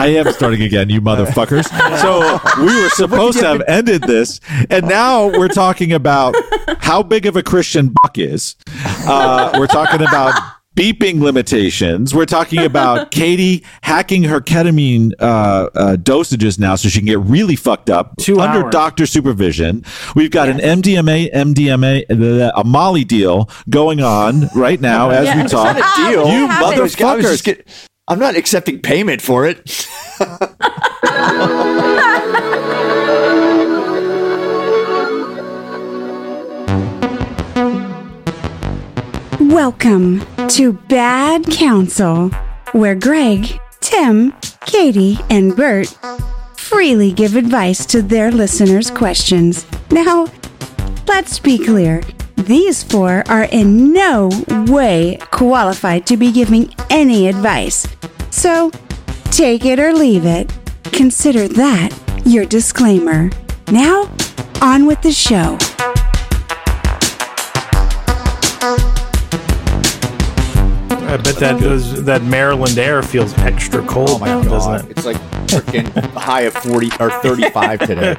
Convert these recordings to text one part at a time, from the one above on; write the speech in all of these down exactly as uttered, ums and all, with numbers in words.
I am starting again, you motherfuckers. So we were supposed to have ended this, and now we're talking about how big of a Christian buck is. Uh, we're talking about beeping limitations. We're talking about Katie hacking her ketamine uh, uh, dosages now so she can get really fucked up Two under hours. doctor supervision. We've got yes. an M D M A, M D M A, a Molly deal going on right now as yeah, we talk. It's not a deal. You motherfuckers. I'm not accepting payment for it. Welcome to Bad Counsel, where Greg, Tim, Katie, and Bert freely give advice to their listeners' questions. Now, let's be clear. These four are in no way qualified to be giving any advice. So, take it or leave it. Consider that your disclaimer. Now, on with the show. I bet that those, that Maryland air feels extra cold oh my now, God. doesn't it? It's like freaking high of forty or thirty-five today.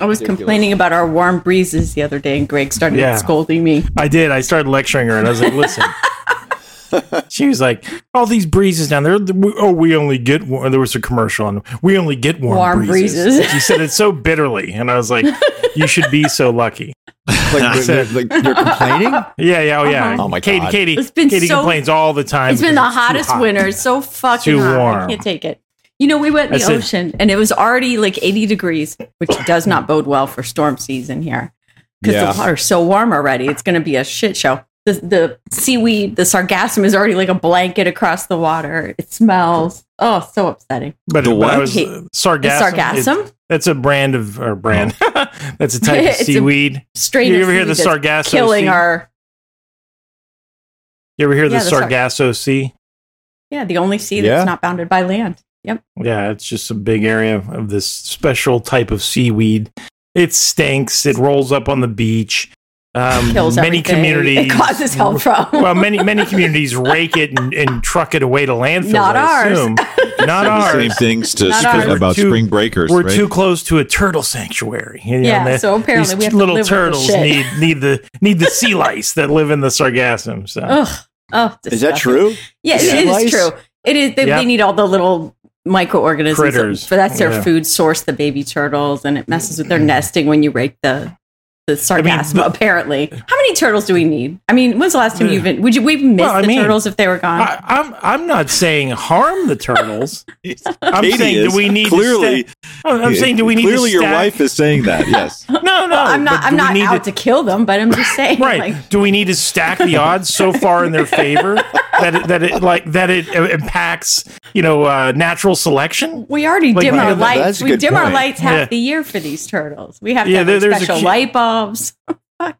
I was complaining about our warm breezes the other day, and Greg started yeah. scolding me. I did. I started lecturing her, and I was like, listen. She was like, all these breezes down there. Oh, we only get warm. There was a commercial on we only get warm, warm breezes. breezes. She said it so bitterly, and I was like, you should be so lucky. Like, said, like you're complaining? Yeah, yeah, oh, yeah. Uh-huh. Oh my Katie, God. Katie, it's been Katie so, complains all the time. It's been the hottest hot. winter. It's so fucking too hot. Warm. I can't take it. You know, we went in the That's ocean, it. and it was already like eighty degrees, which does not bode well for storm season here. Because yeah. the water's so warm already. It's going to be a shit show. The, the seaweed, the sargassum is already like a blanket across the water. It smells. Oh, so upsetting. But the what? But I was, uh, sargassum. sargassum? It, that's a brand of, or brand. That's a type of seaweed. Straight You ever hear the sargasso killing sea? our... You ever hear yeah, the, the sargasso sar- sea? Yeah, the only sea yeah. that's not bounded by land. Yep. Yeah, it's just a big area of this special type of seaweed. It stinks. It rolls up on the beach. Um, Kills many everything. communities. It causes health problems. Well, many many communities rake it and, and truck it away to landfill. Not I ours. Assume. Not ours. Same things to sp- about too, spring breakers. We're right? too close to a turtle sanctuary. You know, yeah. The, so apparently, we have little to live turtles with need need the need the sea lice that live in the sargassum. So, Ugh. oh, disgusting. Is that true? Yes, yeah, it is lice? true. It is. They, yep. they need all the little microorganisms. Critters. But that's their yeah. food source, the baby turtles, and it messes with their nesting when you rake the the sargassum, I mean, but, apparently. How many turtles do we need? I mean, when's the last time you've been, would you, we've missed well, the mean, turtles if they were gone? I, I'm I'm not saying harm the turtles. I'm Katie saying is. do we need clearly, to sta- I'm yeah, saying do we need Clearly to your stack? wife is saying that, yes. no, no. Well, I'm not I'm not out to, to kill them, but I'm just saying. Right. Like, do we need to stack the odds so far in their favor that it, that it like that it impacts, you know, uh, natural selection? We already like, dim yeah, our lights. We dim point. our lights half yeah. the year for these turtles. We have to yeah, have there, a special a, light bulb. Fuck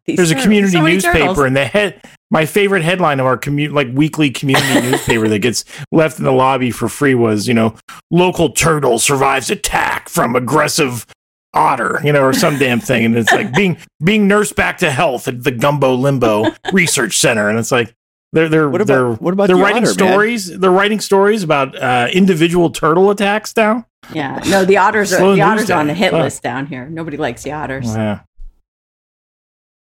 these There's turtles. a community so newspaper, and the head. My favorite headline of our commu- like weekly community newspaper that gets left in the lobby for free was, you know, local turtle survives attack from aggressive otter, you know, or some damn thing, and it's like being being nursed back to health at the Gumbo Limbo Research Center, and it's like they're they're what about, they're what about they're the writing otter, stories. Man? They're writing stories about uh, individual turtle attacks now. Yeah, no, the otters are the otters are on the hit oh. list down here. Nobody likes the otters. Yeah.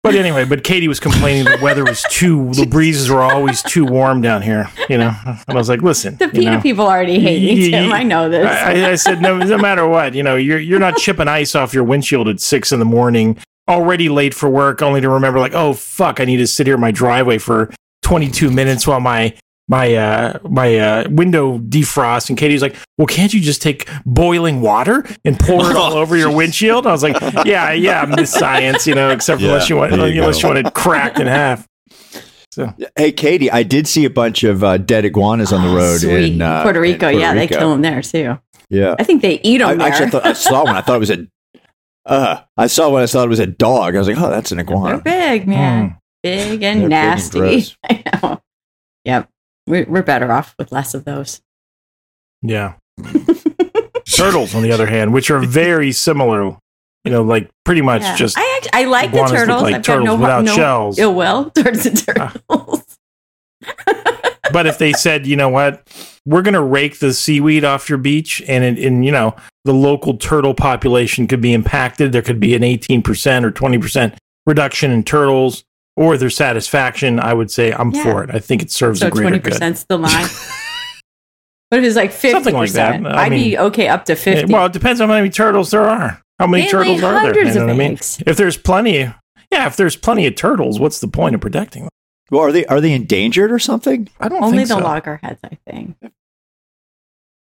But anyway, but Katie was complaining the weather was too, the breezes were always too warm down here, you know? And I was like, listen. The PETA you know, people already hate me, you, Tim. I know this. I, I said, no, no matter what, you know, you're you're not chipping ice off your windshield at six in the morning, already late for work, only to remember like, oh, fuck, I need to sit here in my driveway for twenty-two minutes while my my uh, my uh, window defrosts. And Katie's like, well, can't you just take boiling water and pour it all over your windshield? I was like, yeah, yeah, I'm Miss Science, you know, except yeah, unless you want, you unless go. you want it cracked in half. So, hey, Katie, I did see a bunch of uh, dead iguanas on the road oh, in uh, Puerto Rico. In Puerto yeah, Rico. They kill them there too. Yeah, I think they eat them. I, there. Actually, I, thought, I saw one. I thought it was a. Uh, I saw one. I thought it was a dog. I was like, oh, that's an iguana. They're big, man, mm. big and They're nasty. Big and I know. Yep. We're better off with less of those. Yeah. Turtles, on the other hand, which are very similar, you know, like pretty much yeah. just. I actually, I like the turtles. Like I've turtles got no, without no shells. Ill will towards the turtles. But if they said, you know what, we're going to rake the seaweed off your beach, and, and, and, you know, the local turtle population could be impacted. There could be an eighteen percent or twenty percent reduction in turtles or their satisfaction. I would say I'm yeah. for it. I think it serves so a greater good. So twenty percent's the line? But if it's like fifty percent, something like that. I I'd mean, be okay up to fifty. Well, it depends on how many turtles there are. How many they turtles are there? You know what I mean? If there's plenty, yeah, if there's plenty of turtles, what's the point of protecting them? Well, are they are they endangered or something? I don't Only think so. Only the loggerheads, I think.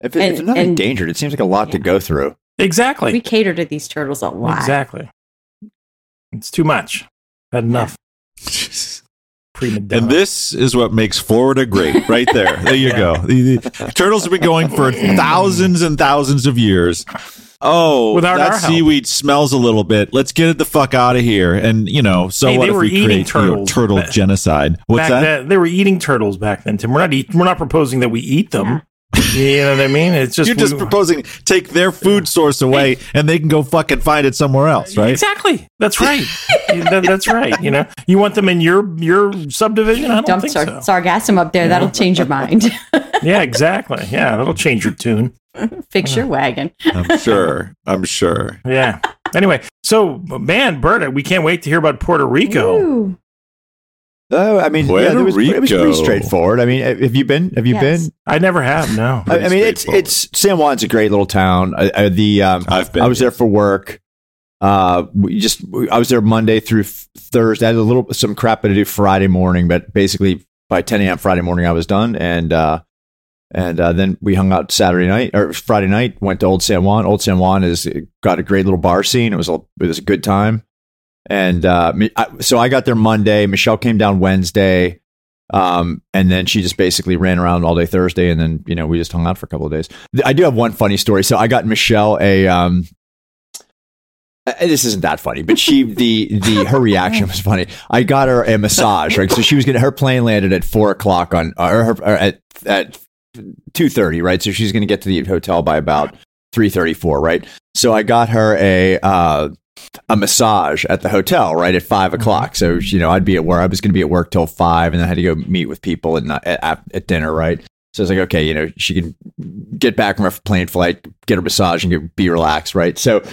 If, it, and, if they're not and, endangered, it seems like a lot yeah. to go through. Exactly. We cater to these turtles a lot. Exactly. It's too much. Had enough. Yeah. And this is what makes Florida great, right there. There you yeah. go. The, the turtles have been going for thousands and thousands of years. Oh, without that seaweed help. Smells a little bit. Let's get it the fuck out of here. And, you know, so hey, what if we create turtles, you know, turtle back, genocide? What's that? Then, they were eating turtles back then, Tim. We're not, eat, we're not proposing that we eat them. Yeah. You know what I mean? It's just You're just we, proposing take their food source away and they can go fucking find it somewhere else, right? Exactly. That's right. That's right. You know, you want them in your your subdivision? I don't Dump think sar- so. Sargassum up there. Yeah. That'll change your mind. Yeah, exactly. Yeah, that'll change your tune. Fix your wagon. I'm sure. I'm sure. Yeah. Anyway, so, man, Berta, we can't wait to hear about Puerto Rico. Ooh. Oh, I mean, yeah, was, it was pretty straightforward. I mean, have you been? Have you yes. been? I never have. No, I, I mean, it's it's San Juan's a great little town. I, I, the um, I've been. I was there for work. Uh, we just I was there Monday through Thursday. I had a little some crap to do Friday morning, but basically by ten a.m. Friday morning I was done, and uh, and uh, then we hung out Saturday night or Friday night. Went to Old San Juan. Old San Juan has got a great little bar scene. It was a, it was a good time. And uh, so I got there Monday. Michelle came down Wednesday, um, and then she just basically ran around all day Thursday. And then, you know, we just hung out for a couple of days. I do have one funny story. So I got Michelle a. Um, this isn't that funny, but she the the her reaction was funny. I got her a massage, right? So she was gonna her plane landed at four o'clock on or, her, or at at two thirty, right? So she's gonna get to the hotel by about three thirty four, right? So I got her a. Uh, a massage at the hotel right at five o'clock. So, you know, I'd be at work. I was going to be at work till five, and I had to go meet with people and at, at, at dinner. Right. So I was like, okay, you know, she can get back from her plane flight, get her massage and get, be relaxed. Right. So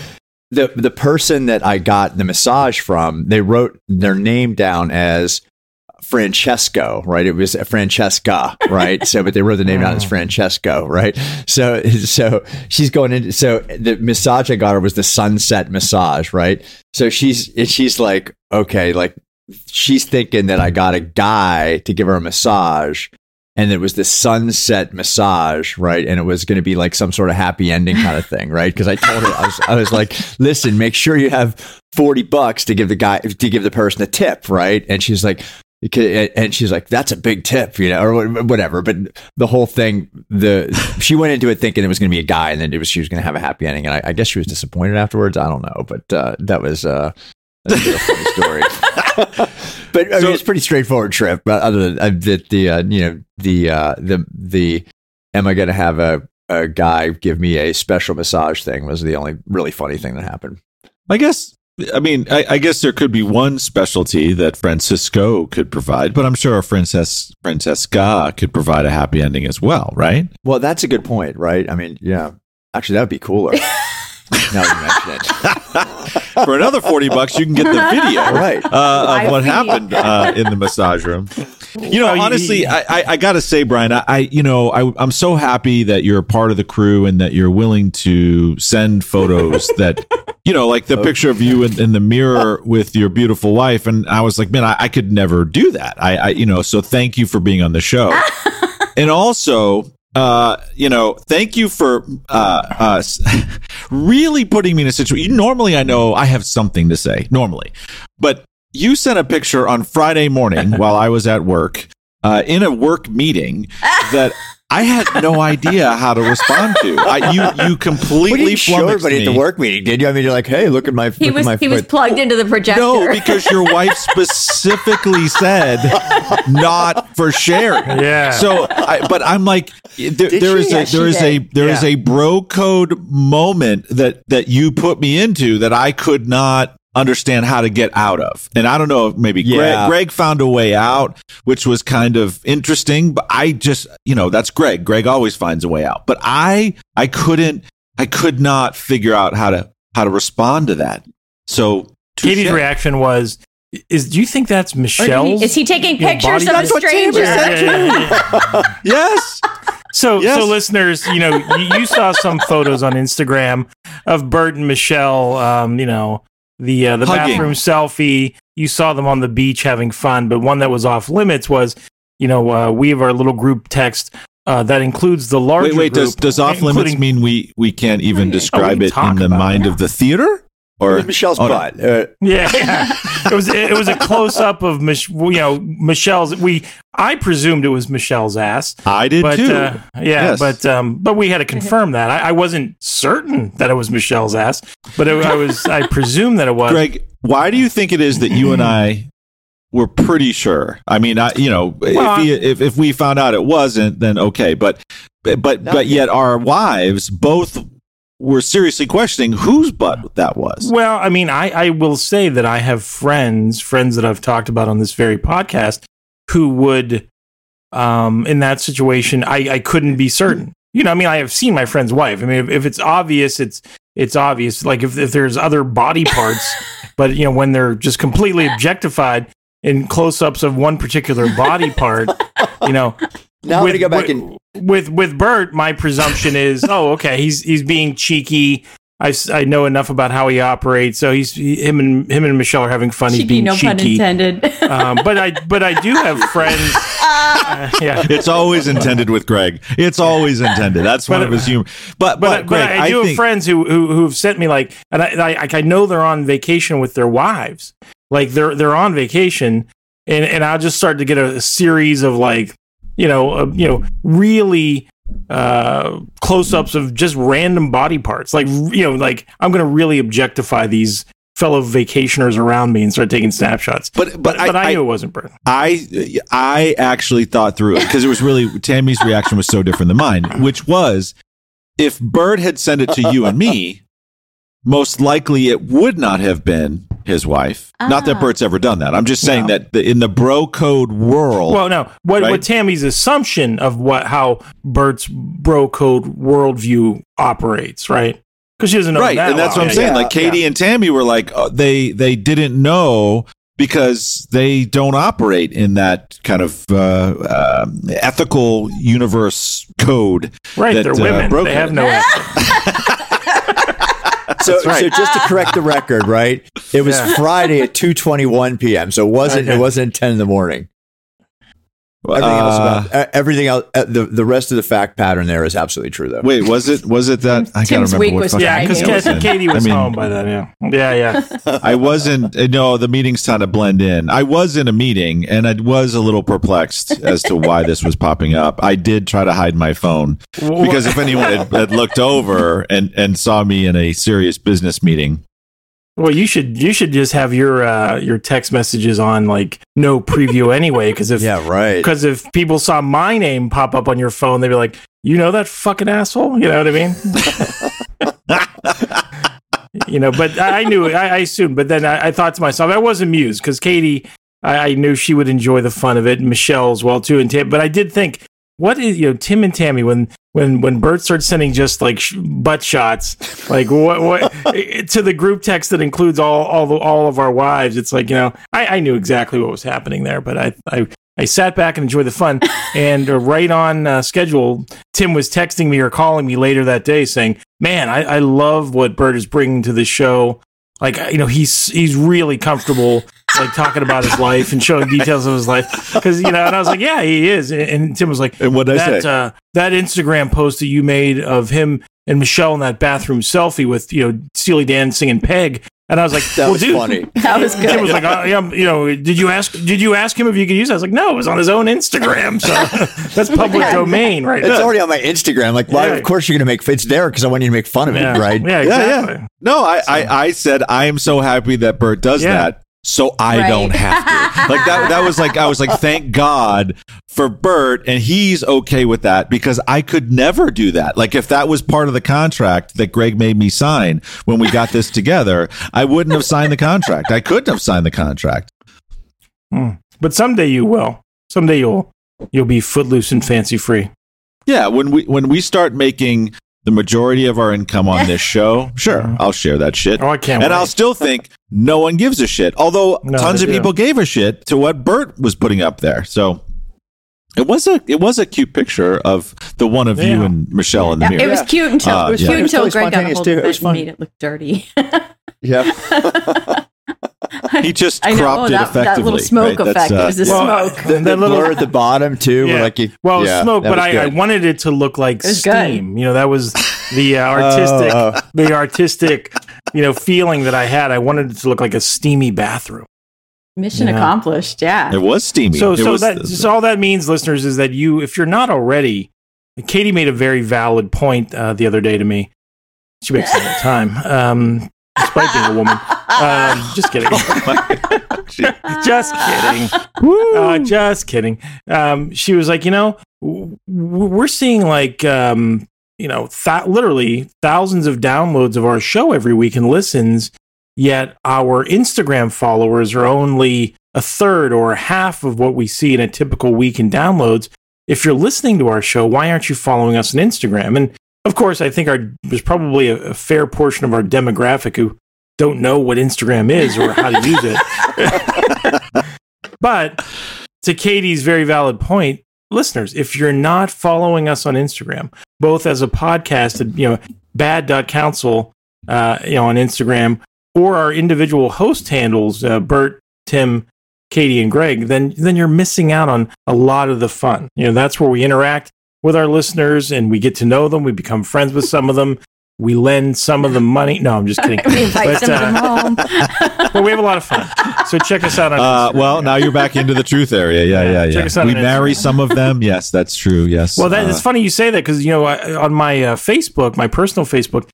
the, the person that I got the massage from, they wrote their name down as Francesco, right? It was Francesca, right? So, but they wrote the name down as Francesco, right? So, so she's going into, so the massage I got her was the sunset massage, right? So she's, she's like, okay, like she's thinking that I got a guy to give her a massage. And it was the sunset massage, right? And it was going to be like some sort of happy ending kind of thing, right? Because I told her, I was, I was like, listen, make sure you have forty bucks to give the guy, to give the person a tip, right? And she's like, and she's like, that's a big tip, you know, or whatever. But the whole thing, the she went into it thinking it was going to be a guy, and then it was she was going to have a happy ending. And I, I guess she was disappointed afterwards. I don't know, but uh, that was uh, that was a funny story. But I so, mean, it's a pretty straightforward trip. But other than uh, that, the uh, you know the uh, the the am I going to have a, a guy give me a special massage thing was the only really funny thing that happened. I guess. I mean, I, I guess there could be one specialty that Francisco could provide, but I'm sure Frances, Francesca could provide a happy ending as well, right? Well, that's a good point, right? I mean, yeah. Actually, that would be cooler. Now you mention it. For another forty bucks, you can get the video right. uh, of what happened uh, in the massage room. You know, honestly, I, I, I got to say, Brian, I, I you know, I, I'm so happy that you're a part of the crew and that you're willing to send photos that, you know, like the picture of you in, in the mirror with your beautiful wife. And I was like, man, I, I could never do that. I, I, you know, so thank you for being on the show. And also, uh, you know, thank you for uh, uh, really putting me in a situation. Normally, I know I have something to say normally, but you sent a picture on Friday morning while I was at work uh, in a work meeting that I had no idea how to respond to. I, you you completely well, you flummoxed show everybody me. At the work meeting, did you? I mean, you're like, hey, look at my he was my he foot. was plugged into the projector. No, because your wife specifically said not for sharing. Yeah. So, I, but I'm like, there, there is a, yes, there is a there yeah. is a bro code moment that that you put me into that I could not understand how to get out of. And I don't know if maybe yeah. Greg, Greg found a way out, which was kind of interesting, but I just, you know, that's Greg. Greg always finds a way out. But I, I couldn't, I could not figure out how to, how to respond to that. So Katie's shit. reaction was, is, do you think that's Michelle's? He, is he taking pictures of a stranger? Yeah, yeah, yeah. Yes. So, yes. so listeners, you know, you, you saw some photos on Instagram of Bert and Michelle, um, you know, the uh, the Hugging. bathroom selfie. You saw them on the beach having fun, but one that was off limits was, you know, uh, we have our little group text uh, that includes the larger. Wait, wait, group, does does off limits mean we we can't even describe oh, it in the mind it. of the theater? Or Michelle's oh, butt. Uh, yeah, yeah. It was it was a close up of Mich- you know Michelle's. We I presumed it was Michelle's ass. I did but, too. Uh, yeah, yes. but um, but we had to confirm that. I, I wasn't certain that it was Michelle's ass, but it, I was. I presumed that it was. Greg, why do you think it is that you and I were pretty sure? I mean, I you know well, if, he, if if we found out it wasn't, then okay. But but but, but yet our wives both. We're seriously questioning whose butt that was. Well, I mean, I, I will say that I have friends, friends that I've talked about on this very podcast, who would, um, in that situation, I, I couldn't be certain. You know, I mean, I have seen my friend's wife. I mean, if, if it's obvious, it's it's obvious. Like if, if there's other body parts, but you know, when they're just completely objectified in close-ups of one particular body part, you know. Now with, I'm gonna go back with, and with with Bert, my presumption is, oh, okay, he's he's being cheeky. I, I know enough about how he operates, so he's he, him and him and Michelle are having fun. Cheeky, he's being no cheeky. Pun intended. um, but I but I do have friends. Uh, yeah, it's always intended with Greg. It's always intended. That's one of his humor. But but, but, Greg, but I, I do I have think... friends who who who've sent me like, and I, I I know they're on vacation with their wives. Like they're they're on vacation, and and I'll just start to get a, a series of like. You know, uh, you know, really uh, close-ups of just random body parts. Like, you know, like I'm going to really objectify these fellow vacationers around me and start taking snapshots. But but, but, I, but I knew I, it wasn't Bert. I I actually thought through it because it was really Tammy's reaction was so different than mine, which was if Bert had sent it to you and me, most likely it would not have been his wife. Ah. Not that Bert's ever done that. I'm just saying no. that the, in the bro code world. Well, no. What, right? what Tammy's assumption of what how Bert's bro code worldview operates, right? Because she doesn't know right. that. Right, and that's well. what I'm saying. Yeah, like Katie yeah. and Tammy were like oh, they they didn't know because they don't operate in that kind of uh, uh, ethical universe code. Right, that, they're women. Uh, bro they code. have no ethics. So, right. so just to correct the record, right? It was yeah. Friday at two twenty-one p.m. So it wasn't okay. it wasn't ten in the morning. Everything uh, else about everything else uh, the the rest of the fact pattern there is absolutely true though. Wait, was it was it that I Tim's can't remember week what was yeah, because Katie, Katie was I mean, home by then. Yeah, yeah, yeah. I wasn't. No, the meetings kind of blend in. I was in a meeting and I was a little perplexed as to why this was popping up. I did try to hide my phone because if anyone had, had looked over and and saw me in a serious business meeting. Well, you should you should just have your uh, your text messages on like no preview anyway, because if yeah right because if people saw my name pop up on your phone, they'd be like, you know that fucking asshole, you know what I mean? You know, but I knew I, I assumed, but then I, I thought to myself, I was amused because Katie, I, I knew she would enjoy the fun of it, and Michelle as well too, and Tam, but I did think. What is, you know, Tim and Tammy, when when when Bert starts sending just like sh- butt shots, like what what to the group text that includes all all the, all of our wives, it's like, you know, I, I knew exactly what was happening there, but I I, I sat back and enjoyed the fun. And uh, right on uh, schedule, Tim was texting me or calling me later that day saying, "Man, I, I love what Bert is bringing to the show. Like, you know, he's he's really comfortable." Like talking about his life and showing details of his life, because you know, and I was like, "Yeah, he is." And, and Tim was like, "And what did I say? Uh, that Instagram post that you made of him and Michelle in that bathroom selfie with you know Steely Dan singing Peg," and I was like, "That well, was dude, funny. That was good." Tim was like, oh, yeah, "You know, did you ask? Did you ask him if you could use it?" I was like, "No, it was on his own Instagram, so that's public yeah, domain, right?" It's now. already on my Instagram. Like, why? Yeah. Of course, you're gonna make it's there because I want you to make fun of yeah. it, right? Yeah, exactly. Yeah, yeah. No, I, so. I, I said I am so happy that Bert does yeah. that. so I right. don't have to. Like that, that was like, I was like, thank God for Bert. And he's okay with that because I could never do that. Like if that was part of the contract that Greg made me sign when we got this together, I wouldn't have signed the contract. I couldn't have signed the contract. Hmm. But someday you will. Someday you'll, you'll be footloose and fancy free. Yeah. When we, when we start making the majority of our income on this show, sure, I'll share that shit. Oh, I can't and wait. I'll still think no one gives a shit. Although no, tons of do. people gave a shit to what Bert was putting up there. So it was a it was a cute picture of the one of yeah. you and Michelle in the yeah, mirror. It was cute until uh, it was yeah. cute until Greg got a hold of it and made it look dirty. yeah. He just I cropped know, it that, effectively. That little smoke right? effect. Uh, it was the well, smoke. The, the little blur at the bottom, too. Yeah. Where like you, well, yeah, smoke, but I, I wanted it to look like steam. Good. You know, that was the uh, artistic, oh, oh. the artistic, you know, feeling that I had. I wanted it to look like a steamy bathroom. Mission yeah. accomplished. Yeah, it was steamy. So, it so was, that, so all that means, listeners, is that you, if you're not already, Katie made a very valid point uh, the other day to me. She makes it all the time. Um, Despite being a woman. Um, just kidding. just kidding. Uh, just kidding. Um, she was like, you know, w- we're seeing like, um, you know, th- literally thousands of downloads of our show every week and listens, yet our Instagram followers are only a third or half of what we see in a typical week in downloads. If you're listening to our show, why aren't you following us on Instagram? And of course, I think our, there's probably a, a fair portion of our demographic who don't know what Instagram is or how to use it. But to Katie's very valid point, listeners, if you're not following us on Instagram, both as a podcast, you know, bad dot counsel, uh, you know, on Instagram, or our individual host handles, uh, Bert, Tim, Katie, and Greg, then then you're missing out on a lot of the fun. You know, that's where we interact with our listeners, and we get to know them. We become friends with some of them. We lend some of them money. No, I'm just kidding. We invite but, some uh, of them home. But we have a lot of fun. So check us out on uh, Instagram. Well, now you're back into the truth area. Yeah, yeah, yeah. Check us out we on marry Instagram. Some of them. Yes, that's true. Yes. Well, that, uh, it's funny you say that because, you know, I, on my uh, Facebook, my personal Facebook,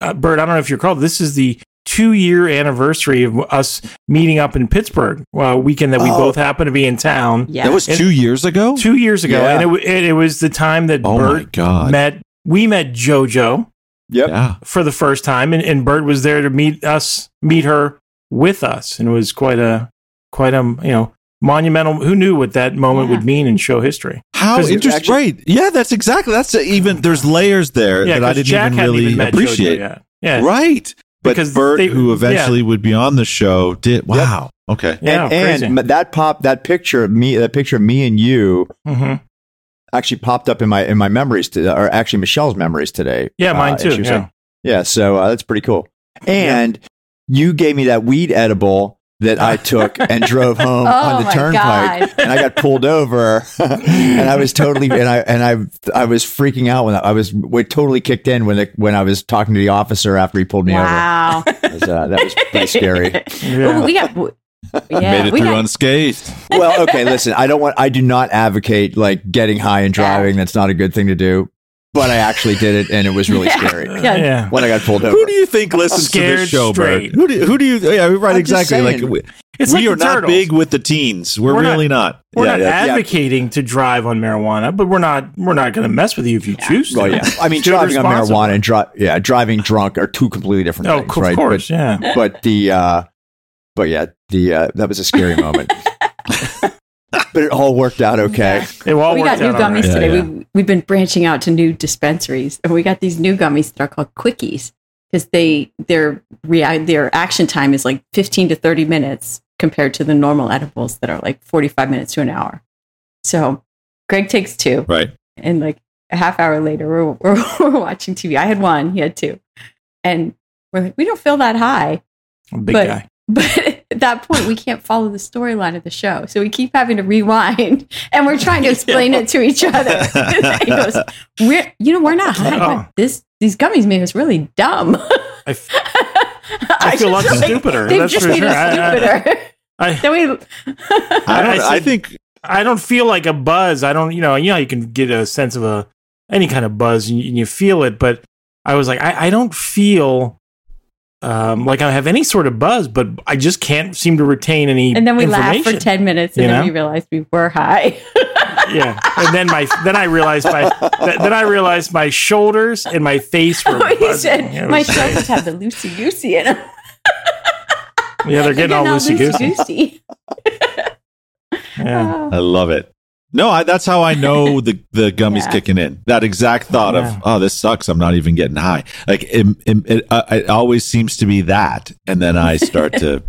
uh, Bert, I don't know if you're called, this is the two-year anniversary of us meeting up in Pittsburgh, uh, weekend that we oh. both happened to be in town. Yeah. That was and two years ago? Two years ago. Yeah. And, it w- and it was the time that oh Bert met, we met JoJo yep. yeah. for the first time, and, and Bert was there to meet us, meet her with us. And it was quite a, quite a, you know, monumental. Who knew what that moment yeah. would mean in show history? How interesting. Right. Yeah, that's exactly, that's a, even, there's layers there yeah, that I didn't Jack even really even appreciate. Yeah. Right. But because Bert, they, who eventually yeah. would be on the show, did wow. Yep. Okay, yeah, and, and that pop that picture of me, that picture of me and you, mm-hmm. actually popped up in my in my memories, to, or actually Michelle's memories today. Yeah, mine uh, too. Yeah. Saying, yeah, so uh, that's pretty cool. And yeah. you gave me that weed edible that I took and drove home oh on the turnpike, and I got pulled over, and I was totally and I and I I was freaking out when I, I was we totally kicked in when it, when I was talking to the officer after he pulled me wow. over. Wow, uh, that was pretty scary. Yeah. Ooh, we got yeah, made it we through got, unscathed. Well, okay, listen, I don't want I do not advocate like getting high and driving. That's not a good thing to do. But I actually did it, and it was really yeah, scary yeah. when I got pulled over. Who do you think listens to this show, Bert? Who do, who do you... Yeah, right, I'm exactly. Like We, it's we like are not big with the teens. We're, we're really not. not. We're yeah, not yeah, advocating yeah. to drive on marijuana, but we're not We're not going to mess with you if you yeah. choose to. Well, yeah. I mean, driving on marijuana and dri- yeah, driving drunk are two completely different oh, things, right? Of course, but, yeah. But, the, uh, but yeah, the uh, that was a scary moment. But it all worked out okay. Yeah. It all we worked got new out gummies right. today. Yeah, yeah. We, we've been branching out to new dispensaries, and we got these new gummies that are called Quickies because they their rea- their action time is like fifteen to thirty minutes compared to the normal edibles that are like forty five minutes to an hour. So Greg takes two, right? And like a half hour later, we're we're, we're watching T V. I had one, he had two, and we're like, we don't feel that high. I'm big but, guy, but. At that point, we can't follow the storyline of the show, so we keep having to rewind, and we're trying to explain yeah. it to each other. He goes, "We're, you know, we're not high. Oh. This these gummies made us really dumb. I, f- I feel a lot like, stupider. They just made sure. us stupider. I, I, I, then we, I, don't, I think I don't feel like a buzz. I don't, you know, you know, you can get a sense of a any kind of buzz, and you, and you feel it, but I was like, I, I don't feel." um, like I have any sort of buzz, but I just can't seem to retain any. And then we laughed for ten minutes and you know? then we realized we were high. Yeah. And then my, then I realized my, th- then I realized my shoulders and my face were oh, buzzing. Said, my shoulders have the loosey-goosey in them. Yeah, they're getting all loosey-goosey. Yeah. I love it. No, I, that's how I know the, the gummy's yeah. kicking in. That exact thought oh, yeah. of, oh, this sucks. I'm not even getting high. Like it, it, it, uh, it always seems to be that. And then I start to,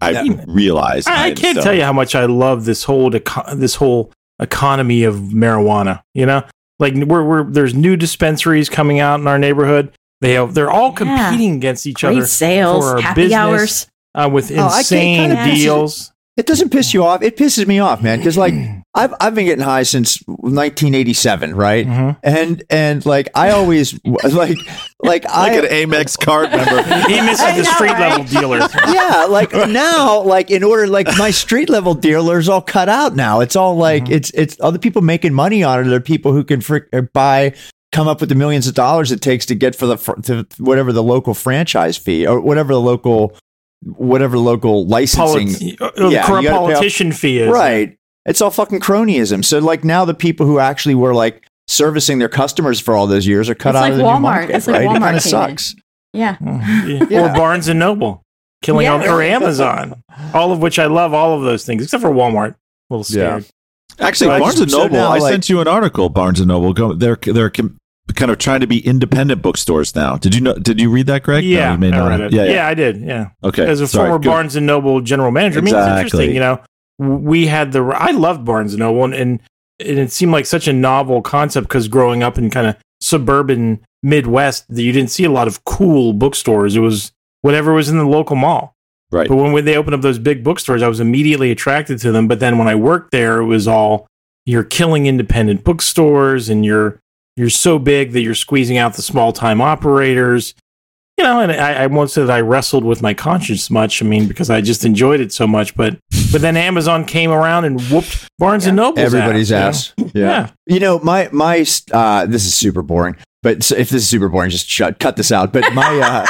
I yeah. realize. I, I, I can't tell you how much I love this whole, deco- this whole economy of marijuana. You know, like we're, we're, there's new dispensaries coming out in our neighborhood. They have, they're all competing yeah. against each Great other. Sales, for our happy business, hours. Uh, with insane oh, kind of deals. It doesn't piss you off. It pisses me off, man. Because like I've I've been getting high since nineteen eighty-seven, right? Mm-hmm. And and like I always like like, like I like an Amex card member. He misses I the know, street right? level dealers. Yeah, like now, like in order, like my street level dealers all cut out now. It's all like mm-hmm. it's it's other people making money on it. There are people who can frick buy. Come up with the millions of dollars it takes to get for the fr- to whatever the local franchise fee or whatever the local. Whatever local licensing Poli- yeah, corrupt politician fee is. Right. It's all fucking cronyism. So like now the people who actually were like servicing their customers for all those years are cut it's out like of the Walmart. New market. It's right? like Walmart. It kind of sucks. Yeah. Yeah. yeah. Or Barnes and Noble. Killing yeah. all, or Amazon. All of which I love all of those things, except for Walmart. A little scared. Yeah. Actually, but Barnes and Noble, so now, like, I sent you an article, Barnes and Noble. Go they're they're com- kind of trying to be independent bookstores now. Did you know? Did you read that, Greg? Yeah, no, I read it. Yeah, yeah. yeah, I did. Yeah. Okay. As a Sorry, former go. Barnes and Noble general manager, exactly. I mean, it's interesting. You know, we had the. I loved Barnes and Noble, and and it seemed like such a novel concept because growing up in kind of suburban Midwest, you didn't see a lot of cool bookstores. It was whatever was in the local mall. Right. But when they opened up those big bookstores, I was immediately attracted to them. But then when I worked there, it was all you're killing independent bookstores, and you're You're so big that you're squeezing out the small-time operators, you know. And I, I won't say that I wrestled with my conscience much. I mean, because I just enjoyed it so much. But but then Amazon came around and whooped Barnes yeah. and Noble's everybody's ass. ass. You know? yeah. yeah, you know, my my uh, this is super boring. But so if this is super boring, just shut cut this out. But my uh,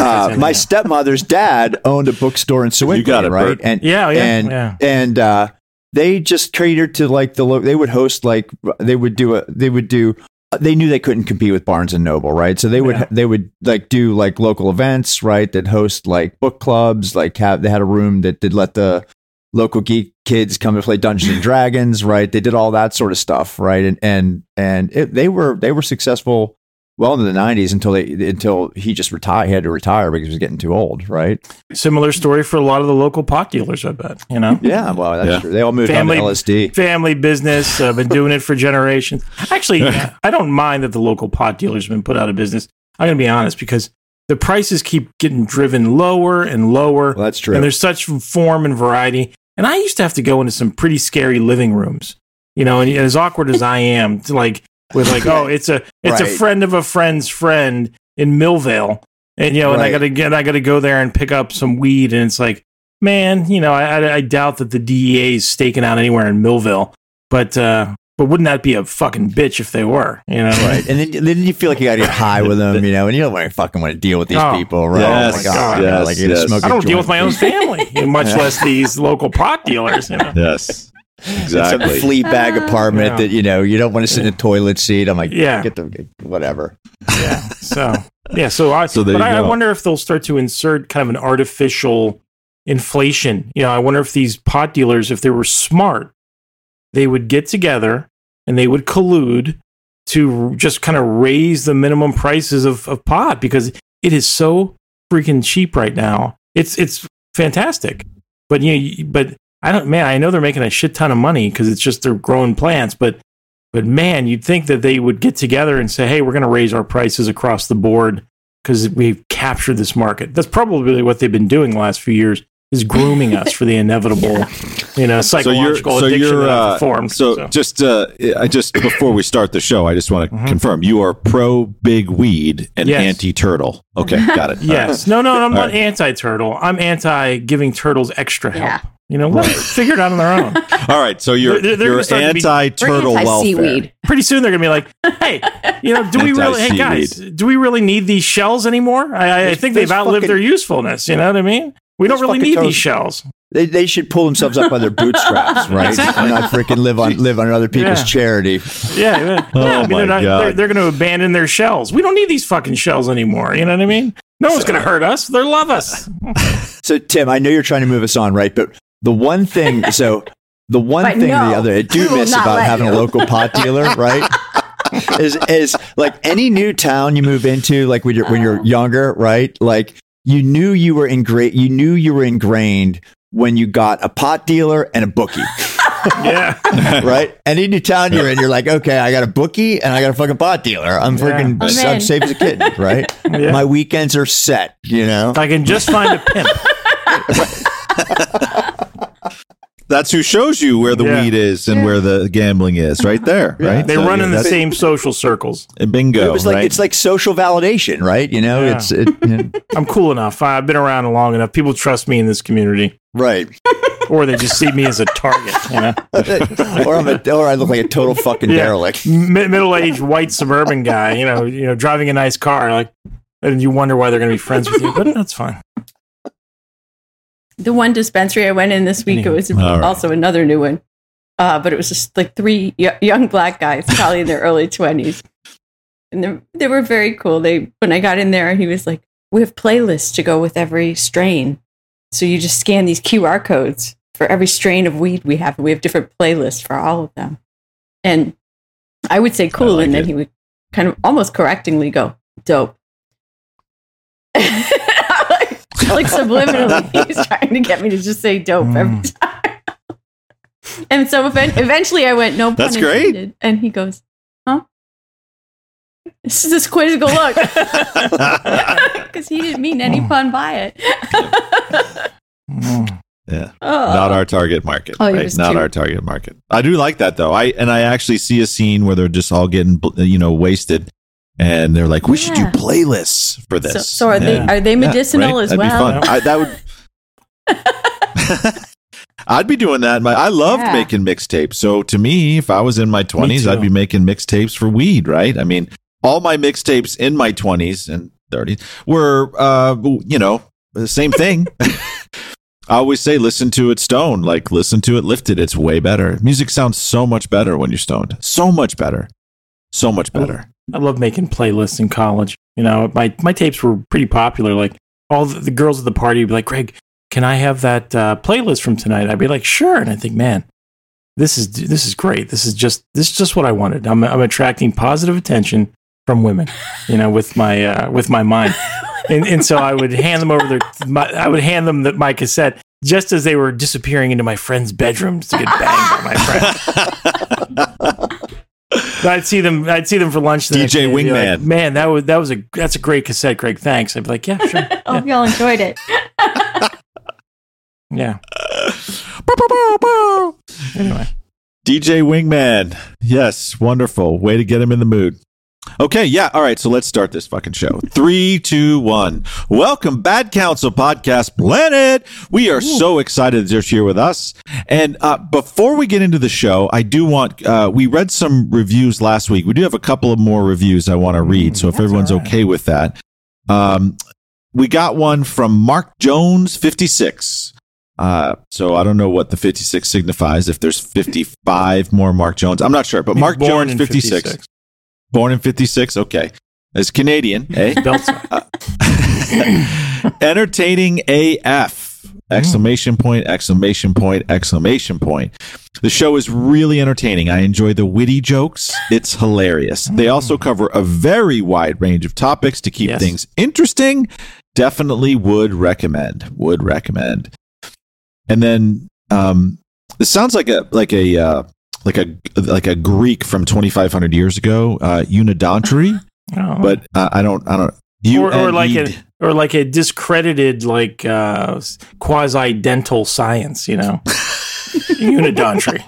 uh, my stepmother's dad owned a bookstore in Sewickley, you got it, right? Bert. And yeah, yeah, and yeah. and uh, they just catered to like the lo- they would host like they would do a they would do. They knew they couldn't compete with Barnes and Noble, right? So they would yeah. they would like do like local events, right? That host like book clubs, like have they had a room that did let the local geek kids come and play Dungeons and Dragons, right? They did all that sort of stuff, right? And and and it, they were they were successful well into the nineties until they until he just retired. He had to retire because he was getting too old, right? Similar story for a lot of the local pot dealers, I bet. You know, yeah, well, that's yeah. true. They all moved family, on to L S D. Family business, uh, been doing it for generations. Actually, I don't mind that the local pot dealers have been put out of business. I'm going to be honest because the prices keep getting driven lower and lower. Well, that's true. And there's such form and variety. And I used to have to go into some pretty scary living rooms, you know, and as awkward as I am, to like. With like, oh, it's a it's right. a friend of a friend's friend in Millvale, and you know, right. and I gotta get, I gotta go there and pick up some weed, and it's like, man, you know, I I doubt that the D E A is staking out anywhere in Millville, but uh, but wouldn't that be a fucking bitch if they were, you know? Right, and then then you feel like you gotta get high with them, you know, and you don't want to fucking want to deal with these oh, people, right? Yes, oh my god, yes, you know, like, yes. Smoke I don't deal with my own family, much yeah. less these local pot dealers, you know? Yes. Exactly. It's a flea bag apartment uh, yeah. that, you know, you don't want to sit in a toilet seat. I'm like, yeah, get them, whatever. Yeah. So, yeah. So I, so but I, I wonder if they'll start to insert kind of an artificial inflation. You know, I wonder if these pot dealers, if they were smart, they would get together and they would collude to just kind of raise the minimum prices of, of pot because it is so freaking cheap right now. It's, it's fantastic. But, you know, but, I don't, man, I know they're making a shit ton of money because it's just they're growing plants, but, but man, you'd think that they would get together and say, hey, we're going to raise our prices across the board because we've captured this market. That's probably what they've been doing the last few years. is grooming us for the inevitable, yeah. you know, psychological so you're, so addiction you're, uh, that I've performed. So, so. just uh, I just before we start the show, I just want to mm-hmm. confirm you are pro big weed and yes. anti-turtle. Okay, got it. yes, right. no, no, I'm All not right. anti-turtle. I'm anti giving turtles extra help. Yeah. You know, let them figure it out on their own. All right, so you're they're, they're you're anti-turtle welfare. Seaweed. Pretty soon they're gonna be like, hey, you know, do we really? Hey guys, do we really need these shells anymore? I, I think they've outlived fucking, their usefulness. You know what I mean? We don't really need toes. These shells. They they should pull themselves up by their bootstraps, right? Exactly. And not freaking live on live on other people's yeah. charity. Yeah, yeah. Oh yeah, I mean, my they're not, God. They're, they're going to abandon their shells. We don't need these fucking shells anymore. You know what I mean? No one's so, going to hurt us. They love us. So Tim, I know you're trying to move us on, right? But the one thing, so the one but thing, no, the other, I do miss about having you. a local pot dealer, right? is is like any new town you move into, like when you're when you're younger, right? Like. You knew you were ingra- You knew you were ingrained when you got a pot dealer and a bookie. yeah, right. Any new town you're in, you're like, okay, I got a bookie and I got a fucking pot dealer. I'm yeah. freaking, I'm, I'm safe as a kitten, right? Yeah. My weekends are set. You know, if I can just find a pimp. That's who shows you where the yeah. weed is and yeah. where the gambling is, right there, right? Yeah. They so, run yeah, in the same social circles. Bingo, it was like, right? It's like social validation, right? You know, yeah. it's. It, you know. I'm cool enough. I've been around long enough. People trust me in this community, right? Or they just see me as a target, you know. or I'm a, or I look like a total fucking yeah. derelict, M- middle-aged white suburban guy, you know, you know, driving a nice car, like, and you wonder why they're going to be friends with you, but that's fine. The one dispensary I went in this week, it was right. also another new one, uh, but it was just like three y- young black guys, probably in their early twenties, and they were very cool. They when I got in there, he was like, "We have playlists to go with every strain, so you just scan these Q R codes for every strain of weed we have. We have different playlists for all of them." And I would say cool, like and then it. he would kind of almost correctingly go, "Dope." Like subliminally, he's trying to get me to just say dope mm. every time. And so eventually I went, no pun That's intended. Great. And he goes, huh? This is a quizzical look. Because he didn't mean any mm. pun by it. mm. Yeah. Oh. Not our target market. Oh, right? Not cute. Our target market. I do like that, though. I And I actually see a scene where they're just all getting, you know, wasted. And they're like, we yeah. should do playlists for this. So, so are yeah. they are they medicinal yeah, right? as That'd well? Be fun. I, that would. I'd be doing that. My I loved yeah. making mixtapes. So to me, if I was in my twenties, I'd be making mixtapes for weed. Right? I mean, all my mixtapes in my twenties and thirties were, uh, you know, the same thing. I always say, listen to it stoned. Like, listen to it lifted. It's way better. Music sounds so much better when you're stoned. So much better. So much better. Oh. I love making playlists in college. You know, my, my tapes were pretty popular. Like, all the, the girls at the party would be like, Greg, can I have that uh, playlist from tonight? I'd be like, sure. And I think, man, this is this is great. This is just this is just what I wanted. I'm I'm attracting positive attention from women, you know, with my uh, with my mind. And and so I would hand them over their my, I would hand them the, my cassette just as they were disappearing into my friends' bedrooms to get banged by my friends. I'd see them. I'd see them for lunch. The D J Wingman. Like, man, that was that was a that's a great cassette, Greg. Thanks. I'd be like, yeah, sure. Yeah. Hope y'all enjoyed it. yeah. Anyway, D J Wingman. Yes, wonderful way to get him in the mood. Okay, yeah, all right. So let's start this fucking show. Three, two, one. Welcome, Bad Counsel Podcast Planet. We are Ooh. so excited that you're here with us. And uh, before we get into the show, I do want. Uh, we read some reviews last week. We do have a couple of more reviews I want to read. So if That's everyone's all right. okay with that, um, we got one from Mark Jones fifty-six. Uh, so I don't know what the fifty-six signifies. If there's fifty-five more Mark Jones, I'm not sure. But He's Mark Jones fifty-six. fifty-six. Born in fifty-six, okay. As Canadian, eh? Entertaining A F! Exclamation point, exclamation point, exclamation point. The show is really entertaining. I enjoy the witty jokes. It's hilarious. They also cover a very wide range of topics to keep yes. things interesting. Definitely would recommend. Would recommend. And then, um, this sounds like a, like a, uh, like a like a Greek from twenty-five hundred years ago, uh, Unodontory, oh. but uh, I don't I don't you or, or like an or like a discredited, like uh, quasi dental science, you know. Unidontry.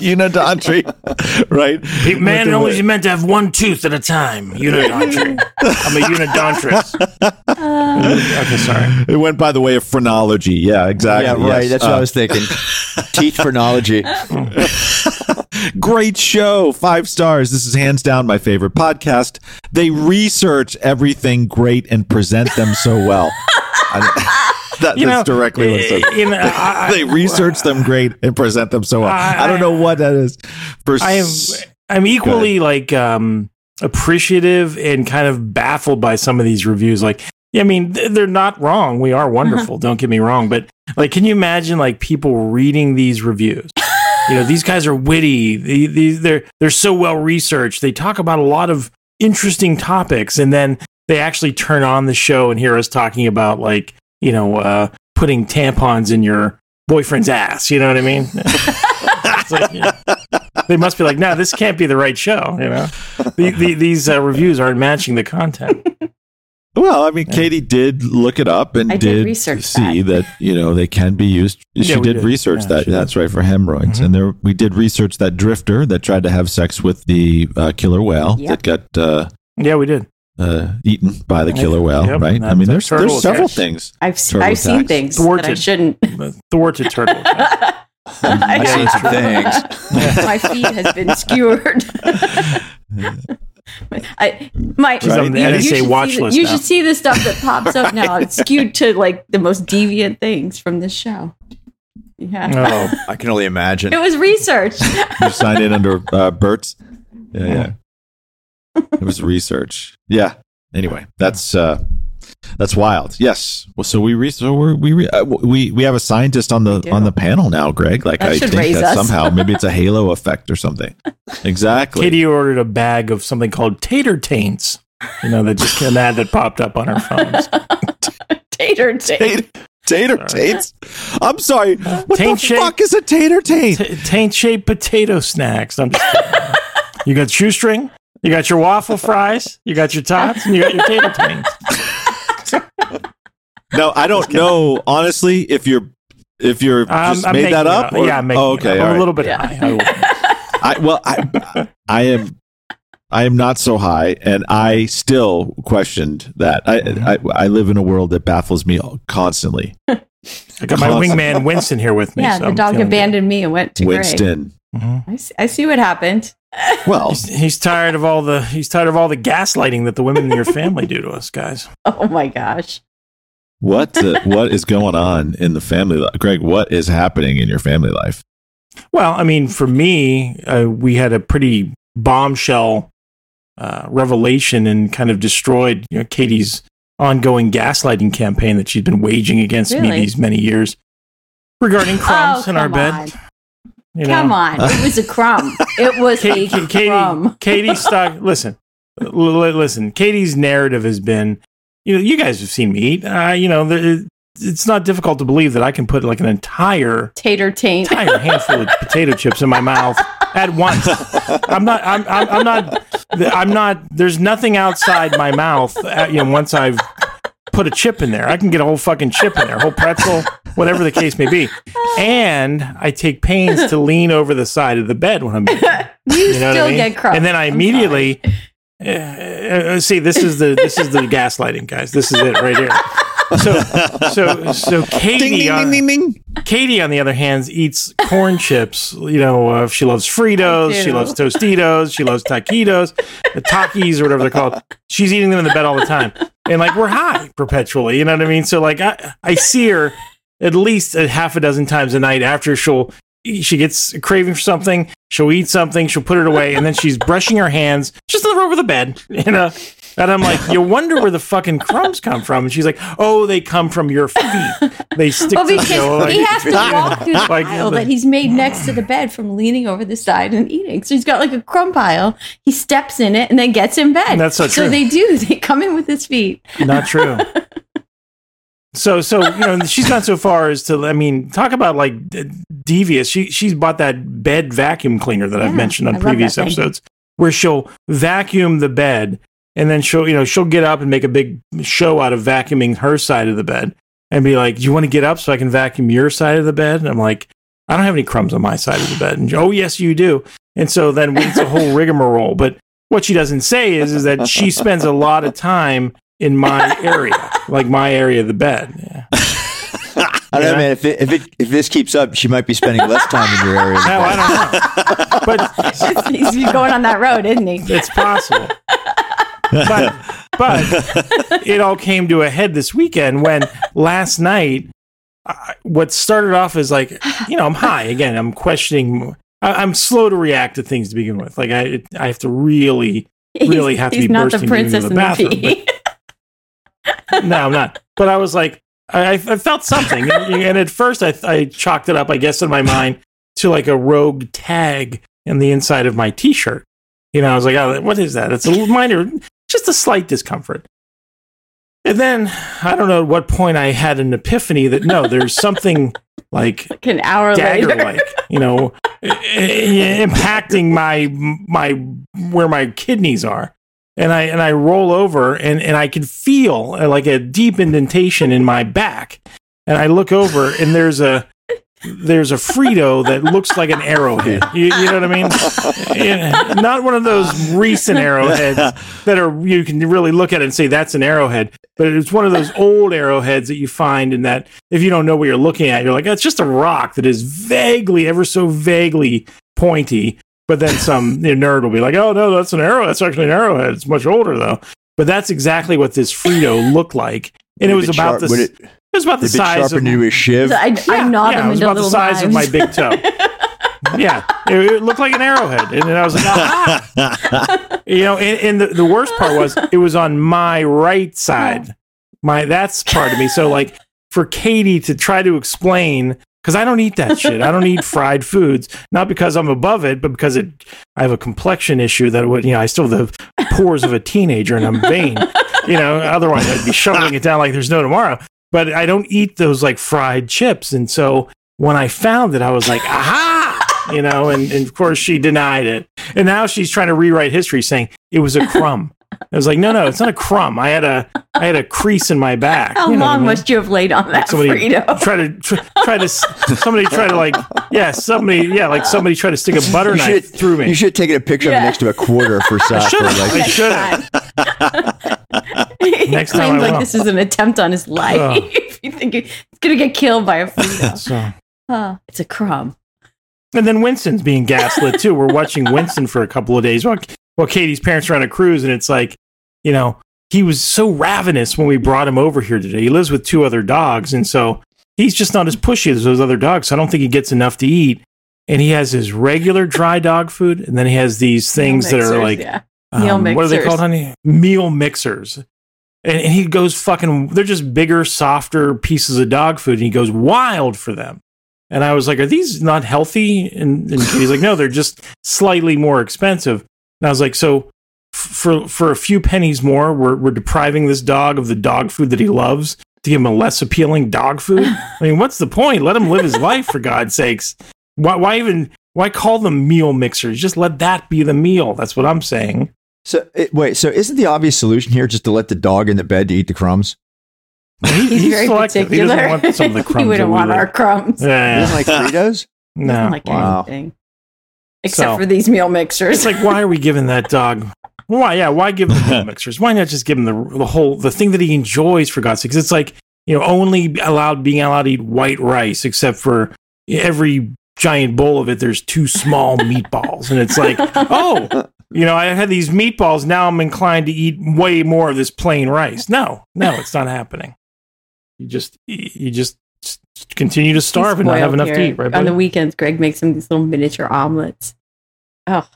Unidontry. Right. Man always it. meant to have one tooth at a time. Unidontry. I'm a unidontrist. Uh, okay, sorry. It went by the way of phrenology. Yeah, exactly. Yeah, right. Yes. That's uh, what I was thinking. Teach phrenology. Great show. Five stars. This is hands down my favorite podcast. They research everything great and present them so well. I, That, that's know, directly what it says. You know, I, they research I, them great and present them so well. I, I don't know what that is. Pers- I have, I'm equally like um, appreciative and kind of baffled by some of these reviews. Like, I mean, they're not wrong. We are wonderful. Don't get me wrong. But like, can you imagine like people reading these reviews? You know, these guys are witty. They, they, they're they're so well researched. They talk about a lot of interesting topics, and then they actually turn on the show and hear us talking about like. You know, uh, putting tampons in your boyfriend's ass. You know what I mean? It's like, you know, they must be like, no, this can't be the right show. You know, the, the, these uh, reviews aren't matching the content. Well, I mean, Katie did look it up and I did, did see that. that, you know, they can be used. She yeah, did, did research yeah, that. That's did. right, for hemorrhoids. Mm-hmm. And there, we did research that drifter that tried to have sex with the uh, killer whale yep. that got. Uh, yeah, we did. Uh, eaten by the killer whale, yep, right? I mean, there's there's several attacks. things. I've seen, I've seen things thwarted, that I shouldn't. Thwarted turtle attacks. I've seen some things. My feet has been skewered. I, my, right. you, you, you, should watch the, you should see the stuff that pops up right. now. It's skewed to like the most deviant things from this show. Yeah. Oh, I can only imagine. It was research. You signed in under uh, Burt's. Yeah, yeah. It was research. Yeah. Anyway, that's uh, that's wild. Yes. Well, so we re- so we're, we re- uh, we we have a scientist on the on the panel now, Greg. Like that I think that us. somehow maybe it's a halo effect or something. Exactly. Katie ordered a bag of something called tater taints. You know, that just an ad that popped up on her phones. Tater taint. Tater taints. I'm sorry. What taint the shape, fuck is a tater taint? T- taint shaped potato snacks. I'm just kidding. You got shoestring. You got your waffle fries, you got your tots, and you got your tater taints. No, I don't know, honestly, if you're if you're um, just I'm made that up. Or, yeah, I'm making oh, okay, it up. I'm right. a little bit yeah. high. I, I well, I, I am I am not so high, and I still questioned that. I mm-hmm. I, I live in a world that baffles me constantly. I got my wingman Winston here with me. Yeah, so the I'm dog abandoned good. me and went to Winston. Greg. Mm-hmm. I see, I see what happened. Well, he's, he's tired of all the he's tired of all the gaslighting that the women in your family do to us, guys. Oh my gosh! What the, what is going on in the family life, Greg? What is happening in your family life? Well, I mean, for me, uh, we had a pretty bombshell uh, revelation and kind of destroyed you know, Katie's ongoing gaslighting campaign that she's been waging against really? me these many years regarding crumbs oh, in our bed. On. You Come know? on. It was a crumb. It was Katie, a Katie, crumb. Katie's stuck. Listen, l- l- listen, Katie's narrative has been, you know, you guys have seen me eat. Uh, you know, the, it's not difficult to believe that I can put like an entire tater taint, entire handful of potato chips in my mouth at once. I'm not, I'm, I'm, I'm not, I'm not, there's nothing outside my mouth. Uh, you know, once I've put a chip in there, I can get a whole fucking chip in there, whole pretzel, whatever the case may be. And I take pains to lean over the side of the bed when I'm eating. You, you know still I mean? get crushed. And then I I'm immediately uh, see this is the this is the gaslighting, guys. This is it right here. So so so Katie ding, ding, on, ding, ding, ding. Katie on the other hand eats corn chips. You know uh, she loves Fritos, she loves Tostitos, she loves taquitos, the Takis or whatever they're called. She's eating them in the bed all the time. And like we're high perpetually, you know what I mean? So like I, I see her at least a half a dozen times a night after she'll she gets a craving for something, she'll eat something, she'll put it away, and then she's brushing her hands just over the bed, you know. And I'm like, you wonder where the fucking crumbs come from? And she's like, oh, they come from your feet. They stick well, to the Well, because he like, has to walk through the like, pile that he's made next to the bed from leaning over the side and eating. So he's got like a crumb pile. He steps in it and then gets in bed. That's so true. So they do. They come in with his feet. Not true. So, so you know, she's not so far as to, I mean, talk about like de- devious. She She's bought that bed vacuum cleaner that yeah, I've mentioned on I previous episodes where she'll vacuum the bed And then she'll, you know, she'll get up and make a big show out of vacuuming her side of the bed and be like, you want to get up so I can vacuum your side of the bed? And I'm like, I don't have any crumbs on my side of the bed. And oh, yes, you do. And so then it's a whole rigmarole. But what she doesn't say is, is that she spends a lot of time in my area, like my area of the bed. Yeah. I don't yeah. know, man. If it, if it if this keeps up, she might be spending less time in your area. No, I don't know. But he's going on that road, isn't he? It's possible. But but it all came to a head this weekend when last night, uh, what started off as like, you know, I'm high again. I'm questioning. I, I'm slow to react to things to begin with. Like I it, I have to really really he's, have to be bursting into the, the bathroom. The but, no, I'm not. But I was like. I, I felt something, and at first I, I chalked it up, I guess, in my mind to like a rogue tag in the inside of my T-shirt. You know, I was like, "Oh, what is that?" It's a minor, just a slight discomfort. And then I don't know at what point I had an epiphany that no, there's something like, like an hour dagger later, like you know, impacting my my where my kidneys are. And I and I roll over and, and I can feel like a deep indentation in my back. And I look over and there's a there's a Frito that looks like an arrowhead. You, you know what I mean? Yeah, not one of those recent arrowheads that are you can really look at it and say that's an arrowhead. But it's one of those old arrowheads that you find in that if you don't know what you're looking at, you're like, that's just a rock that is vaguely, ever so vaguely pointy. But then some you know, nerd will be like, oh, no, that's an arrow. That's actually an arrowhead. It's much older, though. But that's exactly what this Frito looked like. And it was, the, sharp, it, it was about the size of... It was about the size of my big toe. Yeah. It, it looked like an arrowhead. And, and I was like, ah! You know, and, and the, the worst part was it was on my right side. My That's part of me. So, like, for Katie to try to explain... Because I don't eat that shit. I don't eat fried foods. Not because I'm above it, but because it, I have a complexion issue that would, you know, I still have the pores of a teenager and I'm vain. You know, otherwise I'd be shoveling it down like there's no tomorrow. But I don't eat those like fried chips. And so when I found it, I was like, aha, you know, and, and of course she denied it. And now she's trying to rewrite history saying it was a crumb. I was like, no, no, it's not a crumb. I had a, I had a crease in my back. How you know long I mean? Must you have laid on that? Like somebody try to try, try to somebody try to like yeah somebody yeah like somebody try to stick a butter you knife should, through me. You should have taken a picture yeah. of it next to a quarter for soccer. I should have. He next time, like this is an attempt on his life. Oh. You think he's gonna get killed by a Frito? So. Oh, it's a crumb. And then Winston's being gaslit too. We're watching Winston for a couple of days. Well, Well, Katie's parents are on a cruise, and it's like, you know, he was so ravenous when we brought him over here today. He lives with two other dogs, and so he's just not as pushy as those other dogs. So I don't think he gets enough to eat. And he has his regular dry dog food, and then he has these things mixers, that are like, yeah. um, meal mixers. What are they called, honey? Meal mixers. And, and he goes fucking, they're just bigger, softer pieces of dog food, and he goes wild for them. And I was like, are these not healthy? And, and he's like, no, they're just slightly more expensive. And I was like, so for for a few pennies more, we're we're depriving this dog of the dog food that he loves to give him a less appealing dog food? I mean, what's the point? Let him live his life, for God's sakes. Why why even why call them meal mixers? Just let that be the meal. That's what I'm saying. So it, wait, so isn't the obvious solution here just to let the dog in the bed to eat the crumbs? He, he's, he's very selective. Particular. He doesn't want some of the crumbs. He wouldn't want we our crumbs. Yeah. He doesn't like Fritos? No. He doesn't like wow. anything. Except so, for these meal mixers. It's like, why are we giving that dog? Why, yeah, why give him the meal mixers? Why not just give him the the whole, the thing that he enjoys, for God's sake? Because it's like, you know, only allowed, being allowed to eat white rice, except for every giant bowl of it, there's two small meatballs. And it's like, oh, you know, I had these meatballs. Now I'm inclined to eat way more of this plain rice. No, no, it's not happening. You just, you just. Continue to starve and not have enough here. to eat. Right, on the weekends, Greg makes him these little miniature omelets. Oh,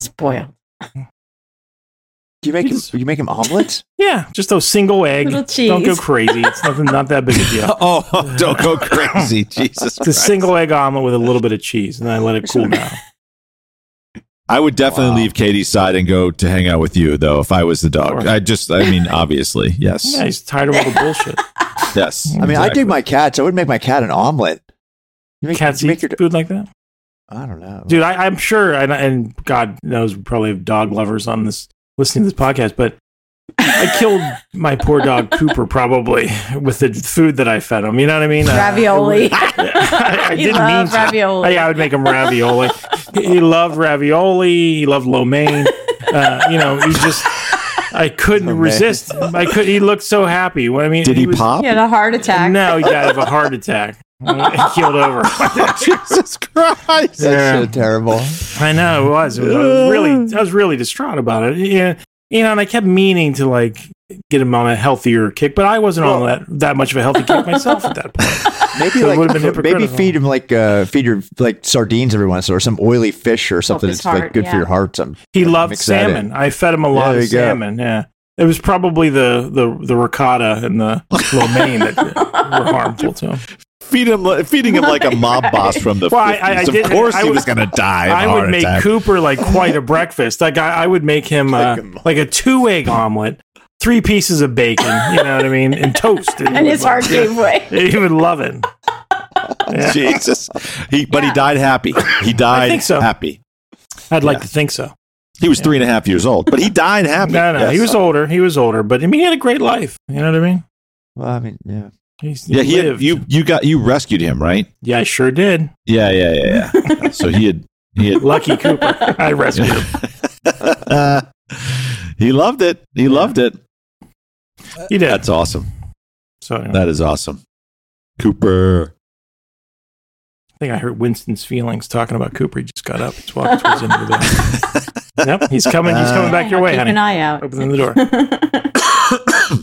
spoiled! Do you make him? You make him omelets? Yeah, just those single egg. Little cheese. Don't go crazy. It's nothing. Not that big a deal. Oh, don't go crazy, Jesus! The single egg omelet with a little bit of cheese, and then I let it cool down. I would definitely wow. leave Katie's side and go to hang out with you, though, if I was the dog. Sure. I just, I mean, obviously, yes. Yeah, he's tired of all the bullshit. Yes. I mean, exactly. I dig my cats. I wouldn't make my cat an omelet. You make cats you make eat your food like that? I don't know. Dude, I, I'm sure, and, and God knows, we probably have dog lovers on this, listening to this podcast, but I killed my poor dog Cooper probably with the food that I fed him. You know what I mean? Ravioli. Uh, I, I didn't mean to. Ravioli. Yeah, I would make him ravioli. He loved ravioli. He loved lo mein. Uh, you know, he just. I couldn't oh, resist. I could. He looked so happy. What I mean, did he, he was, pop? He had a heart attack. No, he died of a heart attack. It keeled over. Jesus Christ! That's yeah. so terrible. I know it was. It was I was really, I was really distraught about it. Yeah, you know, and I kept meaning to like get him on a healthier kick, but I wasn't well, on that that much of a healthy kick myself at that point. Maybe so like maybe feed him like uh, feed your like sardines every once in a while, or some oily fish or something that's heart, like good yeah. for your heart. Some he loved salmon. I fed him a lot yeah, of salmon. Go. Yeah. It was probably the, the, the ricotta and the lo mein that were harmful to him. Feed him, feeding him like a mob boss from the well, fifties. I, I of did, course I, he was going to die. I would make attack. Cooper like quite a breakfast. Like I, I would make him uh, like a two egg omelet, three pieces of bacon. You know what I mean? And toast. And, and his heart gave way. He would love it. Yeah. Jesus, he but yeah. he died happy. He died I think so. happy. I'd yeah. like to think so. He was yeah. three and a half years old, but he died happy. No, no, yes. he was older. He was older, but I mean, he had a great life. You know what I mean? Well, I mean, yeah. He's, yeah, he had, you you got you rescued him, right? Yeah, I sure did. Yeah, yeah, yeah, yeah. So he had he had Lucky Cooper. I rescued him. uh, he loved it. He yeah. loved it. He did. That's awesome. So anyway. That is awesome, Cooper. I think I heard Winston's feelings talking about Cooper. He just got up. He's walking towards into the door. Yep, he's coming. He's coming back your way, honey. Keep an eye out. Open the door.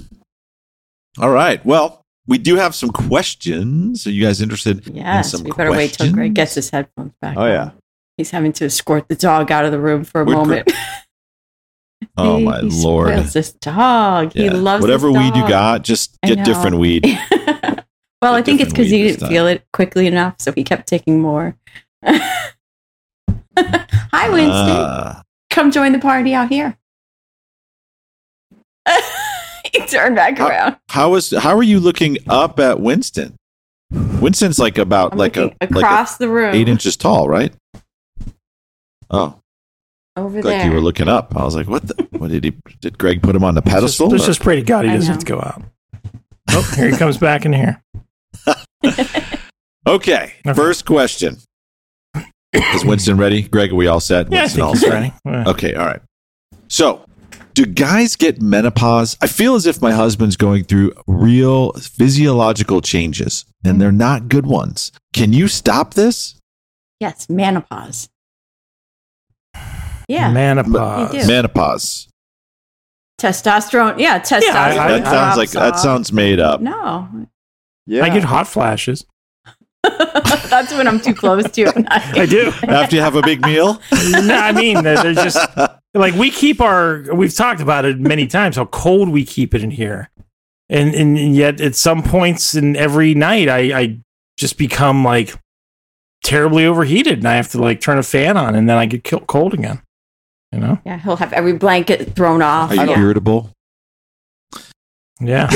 All right. Well. We do have some questions. Are you guys interested yes, in some questions? Yes, we better questions? wait till Greg gets his headphones back. Oh, yeah. He's having to escort the dog out of the room for a We're moment. Gr- oh, my he Lord. He loves this dog. Yeah. He loves Whatever this dog. Whatever weed you got, just get different weed. Well, get I think it's because he didn't feel it quickly enough, so he kept taking more. Hi, Winston. Uh, Come join the party out here. Turn back how, around. How is how are you looking up at Winston? Winston's like about I'm like a across like a the room, eight inches tall, right? Oh, over there. Like you were looking up. I was like, what? The, what did he? Did Greg put him on the pedestal? Let's just pray to God he doesn't go out. Oh, here he comes back in here. okay, okay, first question. Is Winston ready? Greg, are we all set? Yeah, Winston all set. Ready. Okay, all right. So. Do guys get menopause? I feel as if my husband's going through real physiological changes, and they're not good ones. Can you stop this? Yes, menopause. Yeah. Menopause. Menopause. Testosterone. Yeah, testosterone. Yeah, I, I, that sounds like off. that sounds made up. No. Yeah. I get hot flashes. That's when I'm too close to it. I do. After you have a big meal? No, I mean, there's just like we keep our, we've talked about it many times, how cold we keep it in here. And and yet at some points in every night, I, I just become like terribly overheated and I have to like turn a fan on and then I get cold again. You know? Yeah, he'll have every blanket thrown off. Are you yeah. irritable? Yeah.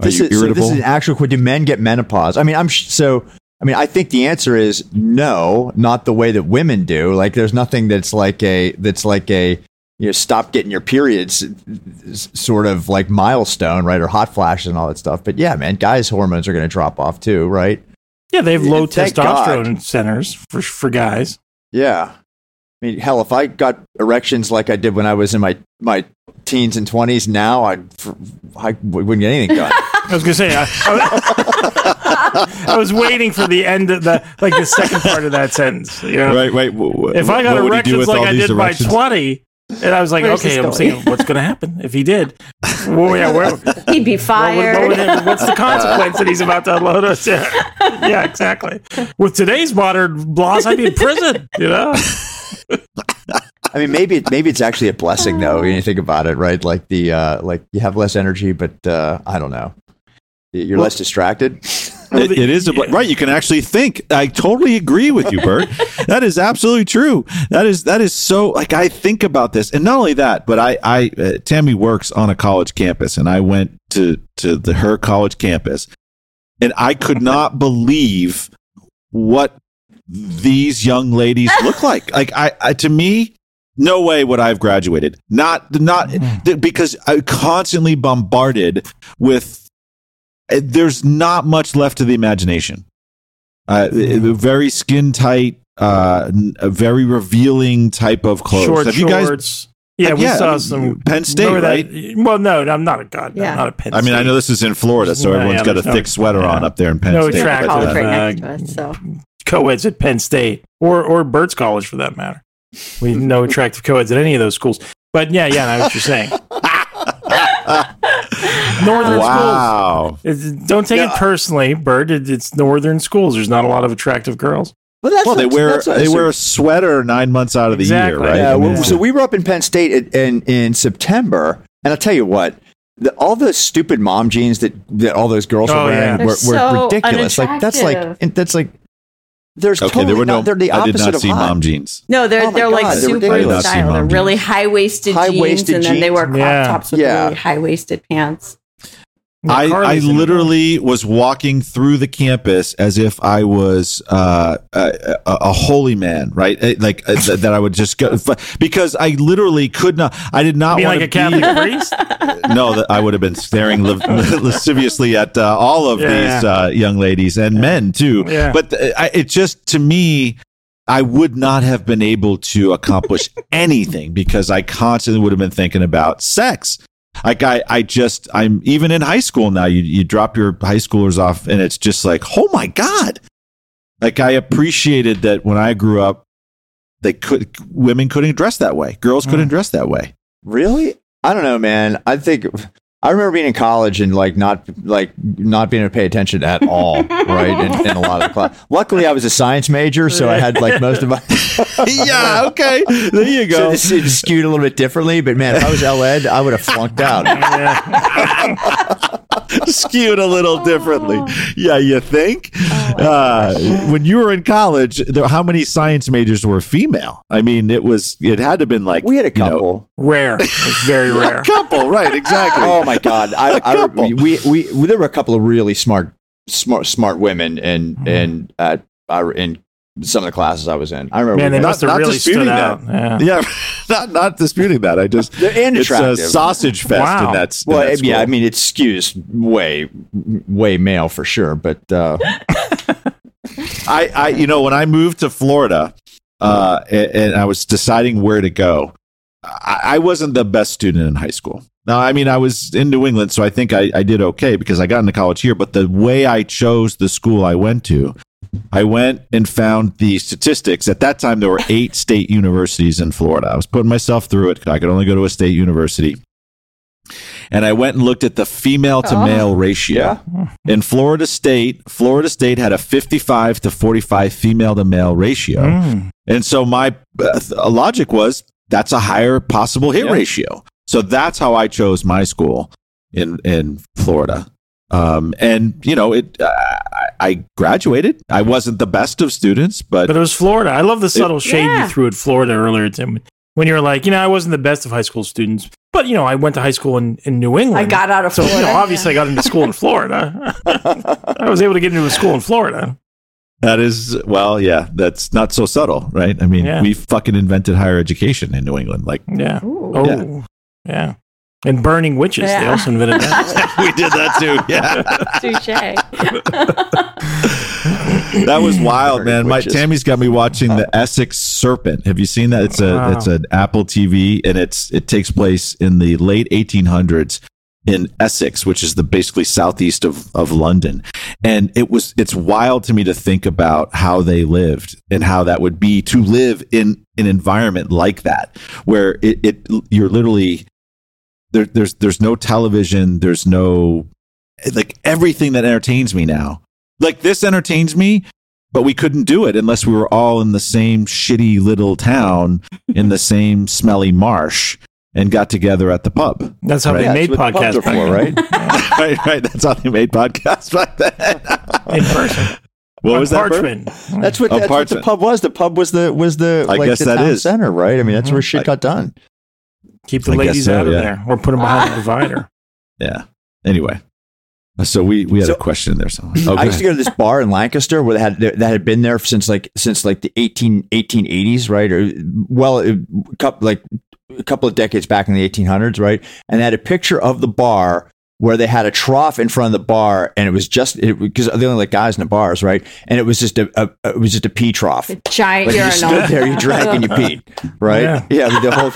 This is, so this is an actual question. Do men get menopause? I mean, I'm sh- so. I mean, I think the answer is no, not the way that women do. Like, there's nothing that's like a that's like a you know, stop getting your periods sort of like milestone, right? Or hot flashes and all that stuff. But yeah, man, guys' hormones are going to drop off too, right? Yeah, they have low and testosterone God. centers for for guys. Yeah, I mean, hell, if I got erections like I did when I was in my my teens and twenties, now I I wouldn't get anything done. I was gonna say I, I, I was waiting for the end of the like the second part of that sentence. You know? Right, right. What, if I got erections like I did by twenty, and I was like, Where's okay, I'm thinking, what's gonna happen if he did? Well, yeah, where, he'd be fired. What would, what would, what's the consequence that he's about to unload us? Yeah, yeah, exactly. With today's modern laws, I'd be in prison. You know. I mean, maybe it, maybe it's actually a blessing, though. When you think about it, right? Like the uh, like you have less energy, but uh, I don't know. You're well, less distracted. It, it is a bl- yeah. right. You can actually think. I totally agree with you, Bert. That is absolutely true. That is that is so. Like I think about this, and not only that, but I, I uh, Tammy works on a college campus, and I went to to the, her college campus, and I could not believe what these young ladies look like. Like I, I to me. no way would I have graduated. Not, not th- because I'm constantly bombarded with, uh, there's not much left to the imagination. Uh, very skin tight, uh, a very revealing type of clothes. Short have you guys, shorts. Yeah, have, we yeah, saw I mean, some Penn State, right? That, well, no, I'm not a god. Yeah. I'm not a Penn State. I mean, I know this is in Florida, so no, everyone's yeah, got a no, thick sweater yeah. on up there in Penn no State. No attractive right uh, so. co-eds at Penn State or or Burt's College for that matter. We no attractive co-eds at any of those schools. But yeah, yeah, I know what you're saying. Northern wow. schools. It's, don't take yeah. it personally, Bert. It, it's northern schools. There's not a lot of attractive girls. Well, that's well what, they wear that's they wear a sweater nine months out of the exactly. year, right? Yeah, I mean, yeah. So we were up in Penn State in in September, and I'll tell you what, the, all the stupid mom jeans that, that all those girls oh, were wearing yeah. were, were so ridiculous. Like that's like that's like there's okay, totally there were no, not, they're the opposite I did not of see mom jeans. No, they're oh they're God, like they're super style. They're really high waisted jeans, jeans, and then they wear crop yeah. tops with yeah. really high waisted pants. I, I literally was walking through the campus as if I was uh, a, a, a holy man, right? Like th- that I would just go because I literally could not. I did not want like to be like a Catholic priest. No, that I would have been staring la- lasciviously at uh, all of yeah. these uh, young ladies and yeah. men too. Yeah. But th- I, it just to me. I would not have been able to accomplish anything because I constantly would have been thinking about sex. Like I, I just, I'm even in high school now. You, you drop your high schoolers off, and it's just like, oh my God! Like I appreciated that when I grew up, they could women couldn't dress that way, girls mm. couldn't dress that way. Really? I don't know, man. I think I remember being in college and like not like not being able to pay attention at all, right? In, in a lot of the class. Luckily, I was a science major, so I had like most of my. Yeah. Okay. There you go. So it's skewed a little bit differently, but man, if I was L-Ed, I would have flunked out. Skewed a little differently. Yeah, you think? Oh, uh, when you were in college, there, how many science majors were female? I mean, it was it had to have been like we had a couple. You know, rare. It's very rare. A couple, right? Exactly. Oh my God. I, I we, we we there were a couple of really smart smart smart women in mm-hmm. in uh in some of the classes I was in. I remember Man, they must not, have not really disputing that. Yeah. yeah, not not disputing that. I just and it's a sausage fest, wow. and that's well, that yeah. I mean, it skews way way male for sure. But uh, I, I, you know, when I moved to Florida uh, and, and I was deciding where to go, I, I wasn't the best student in high school. Now, I mean, I was in New England, so I think I, I did okay because I got into college here. But the way I chose the school I went to. I went and found the statistics. At that time, there were eight state universities in Florida. I was putting myself through it. I could only go to a state university. And I went and looked at the female to male oh, ratio. Yeah. In Florida State, Florida State had a fifty-five to forty-five female to male ratio. Mm. And so my uh, logic was that's a higher possible hit yeah. ratio. So that's how I chose my school in, in Florida. Um, and, you know, it. Uh, I graduated. I wasn't the best of students, but... But it was Florida. I love the subtle it, shade yeah. you threw at Florida earlier, Tim. When you were like, you know, I wasn't the best of high school students, but, you know, I went to high school in, in New England. I got out of Florida. So, you know, obviously I got into school in Florida. I was able to get into a school in Florida. That is, well, yeah, that's not so subtle, right? I mean, yeah. we fucking invented higher education in New England. Like, yeah. Ooh. Oh, yeah. yeah. And burning witches. Yeah. They also invented that. We did that too. Yeah. Touché. That was wild, burning man. My, Tammy's got me watching the Essex Serpent. Have you seen that? It's a wow. it's an Apple T V, and it's it takes place in the late eighteen hundreds in Essex, which is the basically southeast of, of London. And it was it's wild to me to think about how they lived and how that would be to live in an environment like that, where it, it you're literally There, there's there's no television. There's no like everything that entertains me now. Like this entertains me, but we couldn't do it unless we were all in the same shitty little town in the same smelly marsh and got together at the pub. That's how right? they made podcasts the before, right? right, right. That's how they made podcasts back then. In person. What on was parchment. That? That's what, oh, that's what the pub was. The pub was the was the I like guess the that town is. Center, right? I mean, that's where shit I, got done. Keep the I ladies so, out of yeah. there, or put them behind the divider. Yeah. Anyway, So we, we had so, a question in there somewhere. Oh, I used to go to this bar in Lancaster where they had that had been there since like since like the eighteen eighteen eighties, right? Or well, it, like a couple of decades back in the eighteen hundreds, right? And they had a picture of the bar where they had a trough in front of the bar, and it was just because they only let guys in the bars, right? And it was just a, a, a it was just a pee trough, a giant like urinal. You stood there, you drank, and you peed, right? Yeah, yeah the whole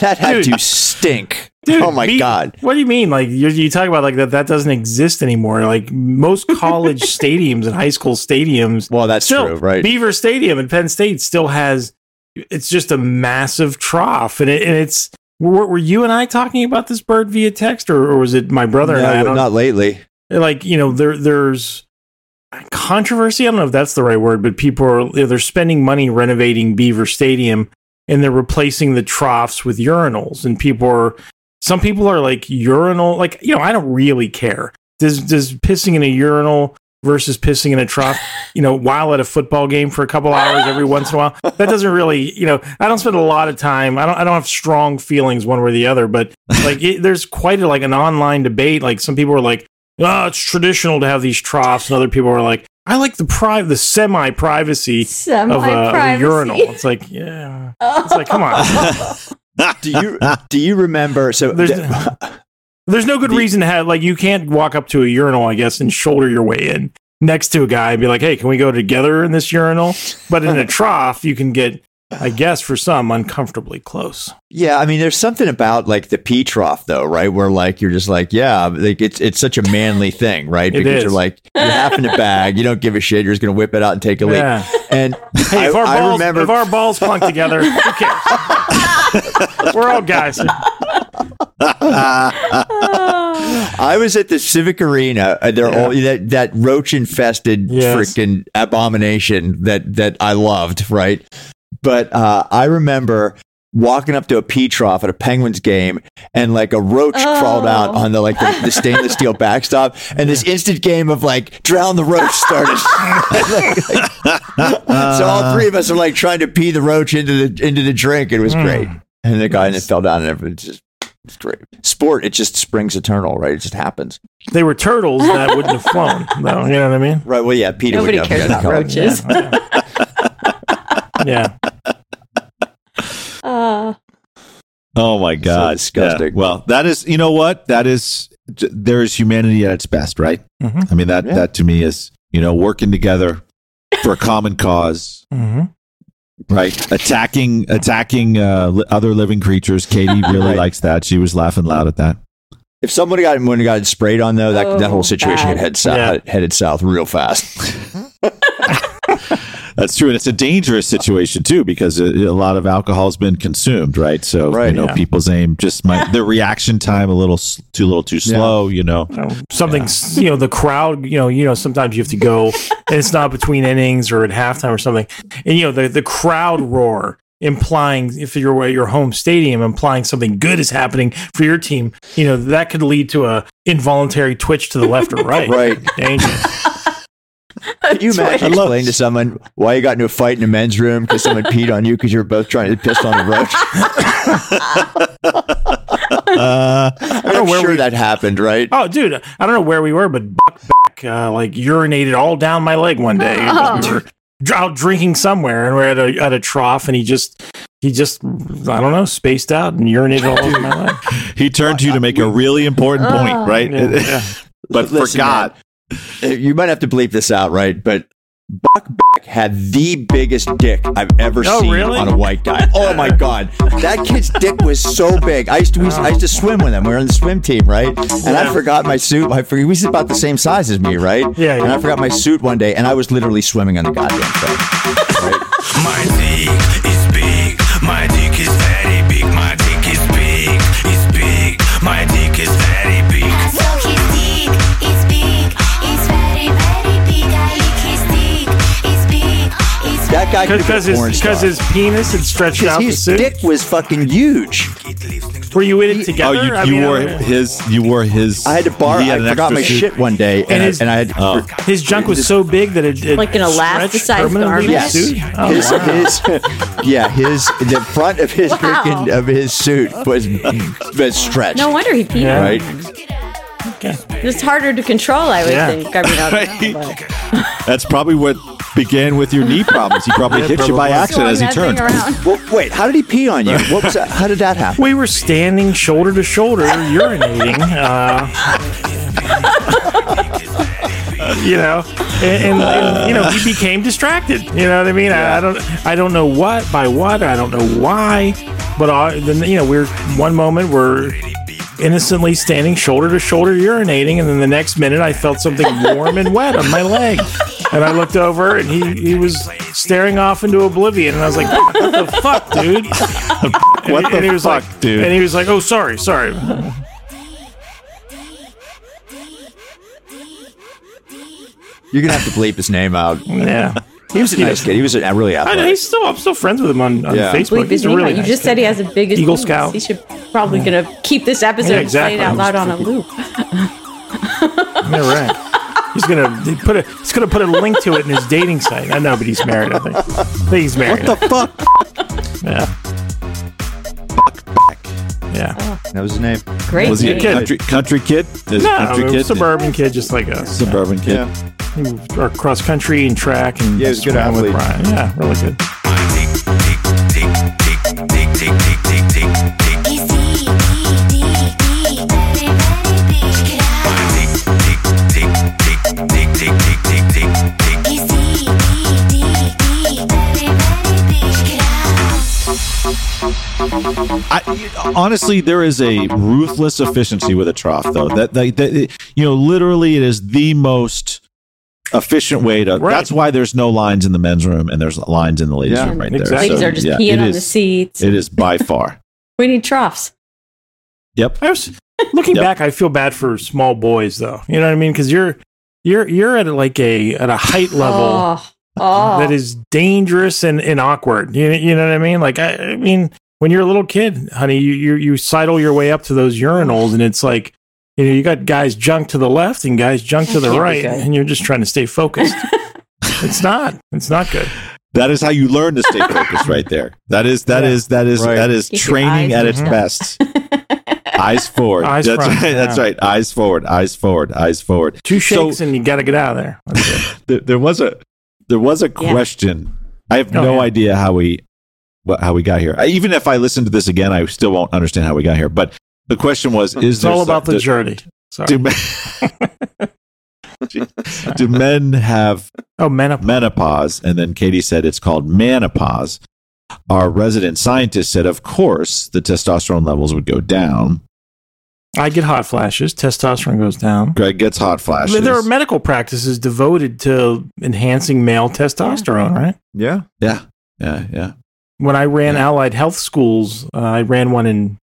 that had Dude. to stink. Dude, oh my be, god! What do you mean? Like you're, you talk about like that? That doesn't exist anymore. Like most college stadiums and high school stadiums. Well, that's still, true, right? Beaver Stadium in Penn State still has. It's just a massive trough, and, it, and it's. Were, were you and I talking about this bird via text, or, or was it my brother no, and I? I not lately. Like you know, there there's controversy. I don't know if that's the right word, but people are they're spending money renovating Beaver Stadium, and they're replacing the troughs with urinals, and people are. Some people are like urinal, like, you know, I don't really care. Does, does pissing in a urinal versus pissing in a trough, you know, while at a football game for a couple hours every once in a while, that doesn't really, you know, I don't spend a lot of time. I don't, I don't have strong feelings one way or the other, but like it, there's quite a, like an online debate. Like some people are like, oh, it's traditional to have these troughs. And other people are like, I like the pri- the semi-privacy, semi-privacy. of a, a urinal. It's like, yeah, it's like, come on. do you do you remember? So there's, the, there's no good the, reason to have like you can't walk up to a urinal, I guess, and shoulder your way in next to a guy and be like, "Hey, can we go together in this urinal?" But in a trough, you can get, I guess, for some, uncomfortably close. Yeah, I mean, there's something about like the pee trough, though, right? Where like you're just like, yeah, like it's it's such a manly thing, right? It because is. You're like you're half in the bag, you don't give a shit, you're just gonna whip it out and take a leak. Yeah. And hey, I, if our I balls, remember, if our balls clunk together, who cares? We're all guys. I was at the Civic Arena. They're yeah. all that, that roach infested yes. freaking abomination that that I loved, right? But uh, I remember walking up to a pee trough at a Penguins game, and like a roach oh. crawled out on the like the, the stainless steel backstop, and yeah. this instant game of like drown the roach started. like, like, uh, so all three of us are like trying to pee the roach into the into the drink. It was mm. great, and the guy and it fell down, and everything just it's great. Sport, it just springs eternal, right? It just happens. They were turtles that wouldn't have flown, though. You know what I mean? Right. Well, yeah. Peter Nobody would cares about roaches. Yeah. yeah. Uh, oh my God! So disgusting. Yeah. Well, that is, you know what? That is, there is humanity at its best, right? Mm-hmm. I mean that yeah. that to me is, you know, working together for a common cause, mm-hmm. right? Attacking attacking uh, li- other living creatures. Katie really right. likes that. She was laughing loud at that. If somebody got when got sprayed on though, that oh, that whole situation head south, yeah. headed south real fast. That's true, and it's a dangerous situation too because a, a lot of alcohol has been consumed, right? So right, you know, yeah. people's aim just might their reaction time a little too little too slow, yeah. you know. Something, yeah. you know, the crowd, you know, you know, sometimes you have to go, and it's not between innings or at halftime or something, and you know the the crowd roar implying if you're at your home stadium, implying something good is happening for your team, you know, that could lead to a involuntary twitch to the left or right, right? Dangerous. Could you imagine explaining to someone why you got into a fight in a men's room because someone peed on you because you were both trying to piss on a roach? uh, I don't know where sure we, that happened, right? Oh, dude, I don't know where we were, but Buck back uh, like urinated all down my leg one day. Oh. We were out drinking somewhere, and we're at a at a trough, and he just. He just, I don't know, spaced out and urinated all over my leg. He turned to you to make a really important point, oh, right? Yeah, yeah. But listen, forgot. Man. You might have to bleep this out, right? But Buck Beck had the biggest dick I've ever oh, seen really? on a white guy. Oh my God, that kid's dick was so big. I used to, we used, I used to swim with him. We were on the swim team, right? And yeah. I forgot my suit. I forgot, he was about the same size as me, right? Yeah, yeah. And I forgot my suit one day, and I was literally swimming on the goddamn thing. Right? My dick is big. My dick is very big. My dick is big. It's big. My dick is very big. That guy could have been because his penis had stretched out. His the suit. dick was fucking huge. Were you in it together? Oh, you, you I mean, wore I his. You wore his. I had to borrow. I forgot my suit. shit one day, and, and, his, I, and I had oh. his junk was so big that it, it like an elasticized garment. Yes. Oh, his, wow. his, yeah, his the front of his wow. freaking of his suit was, was stretched. No wonder he peed. Yeah. Right. Okay. It's harder to control, I would yeah. think. I mean, I don't know, that's probably what began with your knee problems. He probably hit you by accident as he turned. Well, wait, how did he pee on you? What was that? How did that happen? We were standing shoulder to shoulder, urinating. Uh, you know, and, and, and you know, we became distracted. You know what I mean? Yeah. I, I don't, I don't know what by what. I don't know why. But uh, then you know, we're one moment we're. innocently standing shoulder to shoulder urinating, and then the next minute I felt something warm and wet on my leg, and I looked over and he, he was staring off into oblivion, and I was like, what the fuck, dude? What and, the and he was fuck like, dude and he was like, oh, sorry sorry. You're gonna have to bleep his name out. Yeah. He was a nice kid. He was a really athletic. I know, he's still, I'm still friends with him on, on yeah. Facebook. Bleep, he's a really You nice just kid. Said he has the biggest Eagle Scout. He should probably going to keep this episode yeah, exactly. played out loud on a loop. You're right. He's going to put a he's going to put a link to it in his dating site. I know, but he's married, I think. I think he's married. What the fuck? Yeah. Fuck back. Yeah. Oh. That was his name. Great. Was he a country, country kid? Is no, country no kid? Suburban kid, just like us. Suburban yeah. kid. Yeah. Or cross country and track, and yeah, he's good athlete. With Brian. Yeah, really good. I, honestly, there is a ruthless efficiency with a trough, though. That, that, that you know, literally, it is the most efficient way to right. That's why there's no lines in the men's room and there's lines in the ladies' yeah, room right exactly. there. Ladies so, are just yeah, peeing on is, the seats. It is by far. We need troughs. Yep. I was looking yep. back, I feel bad for small boys though. You know what I mean? Because you're you're you're at like a at a height level oh, oh. that is dangerous and, and awkward. You you know what I mean? Like I, I mean, when you're a little kid, honey, you, you you sidle your way up to those urinals and it's like, you know, you got guys junk to the left and guys junk to the right, and you're just trying to stay focused. It's not. It's not good. That is how you learn to stay focused right there. That is that yeah. is that is right. that is Keep training at its best. Eyes forward. Eyes that's front, right. Yeah. That's right. Eyes forward. Eyes forward. Eyes forward. Two shakes so, and you got to get out of there. there. There was a there was a yeah. question. I have oh, no yeah. idea how we how we got here. I, even if I listen to this again, I still won't understand how we got here. But the question was, is it's there all about some, the do, journey. Sorry. Do, men, Sorry. do men have oh, menopause. menopause? And then Katie said it's called manopause. Our resident scientist said, of course, the testosterone levels would go down. I get hot flashes. Testosterone goes down. Greg gets hot flashes. There are medical practices devoted to enhancing male testosterone, right? Yeah. Yeah. Yeah. Yeah. When I ran yeah. allied health schools, uh, I ran one in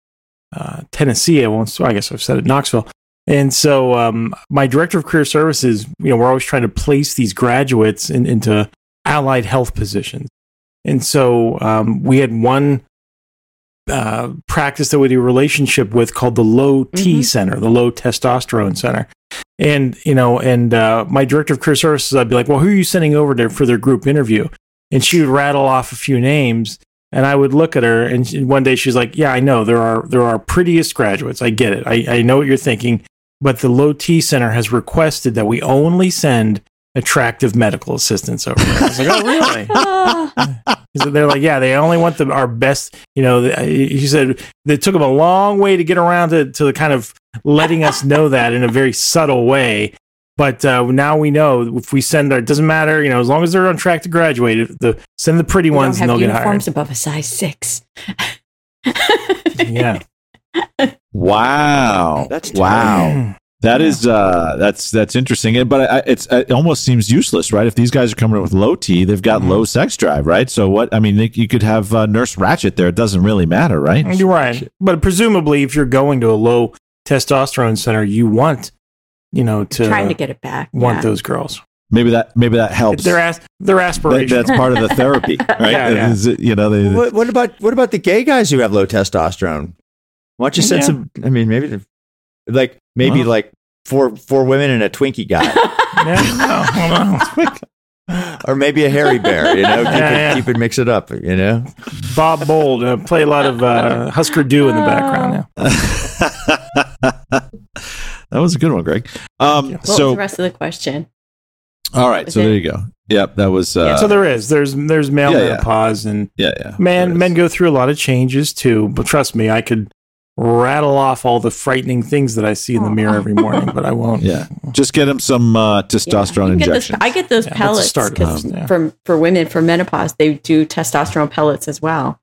Uh, Tennessee, I won't. I guess I've said it, Knoxville. And so, um, my director of career services, you know, we're always trying to place these graduates in, into allied health positions. And so, um, we had one uh, practice that we do a relationship with called the Low T mm-hmm. Center, the Low Testosterone Center. And you know, and uh, my director of career services, I'd be like, "Well, who are you sending over to for their group interview?" And she would rattle off a few names. And I would look at her, and she, one day she's like, "Yeah, I know there are there are prettiest graduates. I get it. I, I know what you're thinking, but the Low T Center has requested that we only send attractive medical assistants over there." I was like, "Oh, really?" So they're like, "Yeah, they only want the our best." You know, he said it took them a long way to get around to to kind of letting us know that in a very subtle way. But uh, now we know if we send our, it doesn't matter, you know, as long as they're on track to graduate, the send the pretty we ones and they'll get hired. Uniforms above a size six. Yeah. Wow. That's wow. That yeah. is uh, that's that's interesting. But I, it's it almost seems useless, right? If these guys are coming in with low T, they've got mm-hmm. low sex drive, right? So what? I mean, they, you could have uh, Nurse Ratchet there. It doesn't really matter, right? You're right. But presumably, if you're going to a low testosterone center, you want. You know, to trying to get it back. Want yeah. those girls? Maybe that maybe that helps. Their as their aspiration. That, that's part of the therapy, right? Yeah, yeah. Is, you know, they, what, what about what about the gay guys who have low testosterone? Why don't you send yeah. some? I mean, maybe like maybe well, like four four women and a Twinkie guy, yeah, no, no. or maybe a hairy bear. You know, keep, yeah, it, yeah. keep it mix it up. You know, Bob Bold uh, play a lot of uh, Husker Du in the background now. Yeah. That was a good one, Greg. Um, what so was the rest of the question. All right, so it? There you go. Yep, that was. Uh, yeah, so there is there's there's male yeah, menopause yeah. and yeah, yeah, man men go through a lot of changes too. But trust me, I could rattle off all the frightening things that I see in the mirror every morning, but I won't. Yeah, just get them some uh, testosterone yeah, injections. Get those, I get those yeah, pellets because um, yeah. for for women for menopause they do testosterone pellets as well.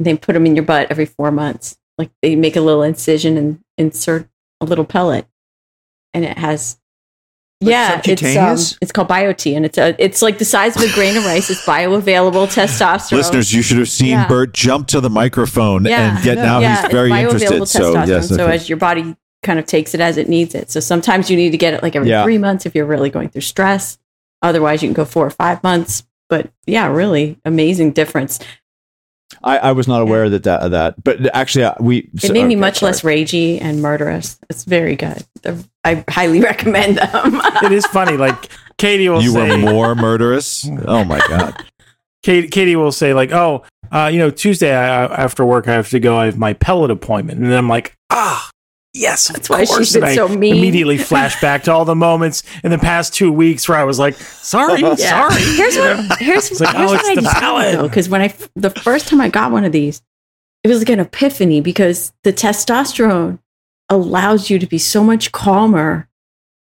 They put them in your butt every four months. Like they make a little incision and insert a little pellet, and it has. Like yeah, it's um, it's called Bio-T, and it's a, it's like the size of a grain of rice. It's bioavailable testosterone. Listeners, you should have seen yeah. Bert jump to the microphone yeah. and get now yeah, he's very interested. So yes, so as your body kind of takes it as it needs it. So sometimes you need to get it like every yeah. three months if you're really going through stress. Otherwise, you can go four or five months. But yeah, really amazing difference. I, I was not aware yeah. that that of that, but actually, uh, we it made so, me okay, much sorry. less ragey and murderous. It's very good. They're, I highly recommend them. It is funny, like Katie will. You say, were more murderous. Oh my god. Katie, Katie will say like, "Oh, uh, you know, Tuesday I, I, after work I have to go. I have my pellet appointment," and then I'm like, "Ah, yes, that's why she's been so mean." Immediately flash back to all the moments in the past two weeks where I was like, "Sorry, yeah. sorry." Here's what here's, here's like, oh, what I discovered though, because when I the first time I got one of these, it was like an epiphany because the testosterone allows you to be so much calmer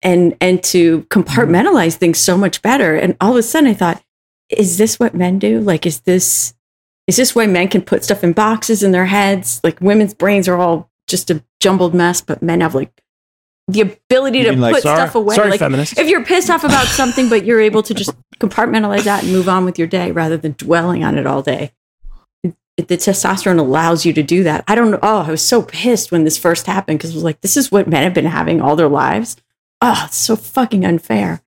and and to compartmentalize things so much better. And all of a sudden I thought, is this what men do? Like, is this is this why men can put stuff in boxes in their heads? Like, women's brains are all just a jumbled mess, but men have like the ability you to mean, like, put sorry, stuff away. Sorry, like, feminists. If you're pissed off about something, but you're able to just compartmentalize that and move on with your day rather than dwelling on it all day. The testosterone allows you to do that. I don't know. Oh, I was so pissed when this first happened because it was like, this is what men have been having all their lives. Oh, it's so fucking unfair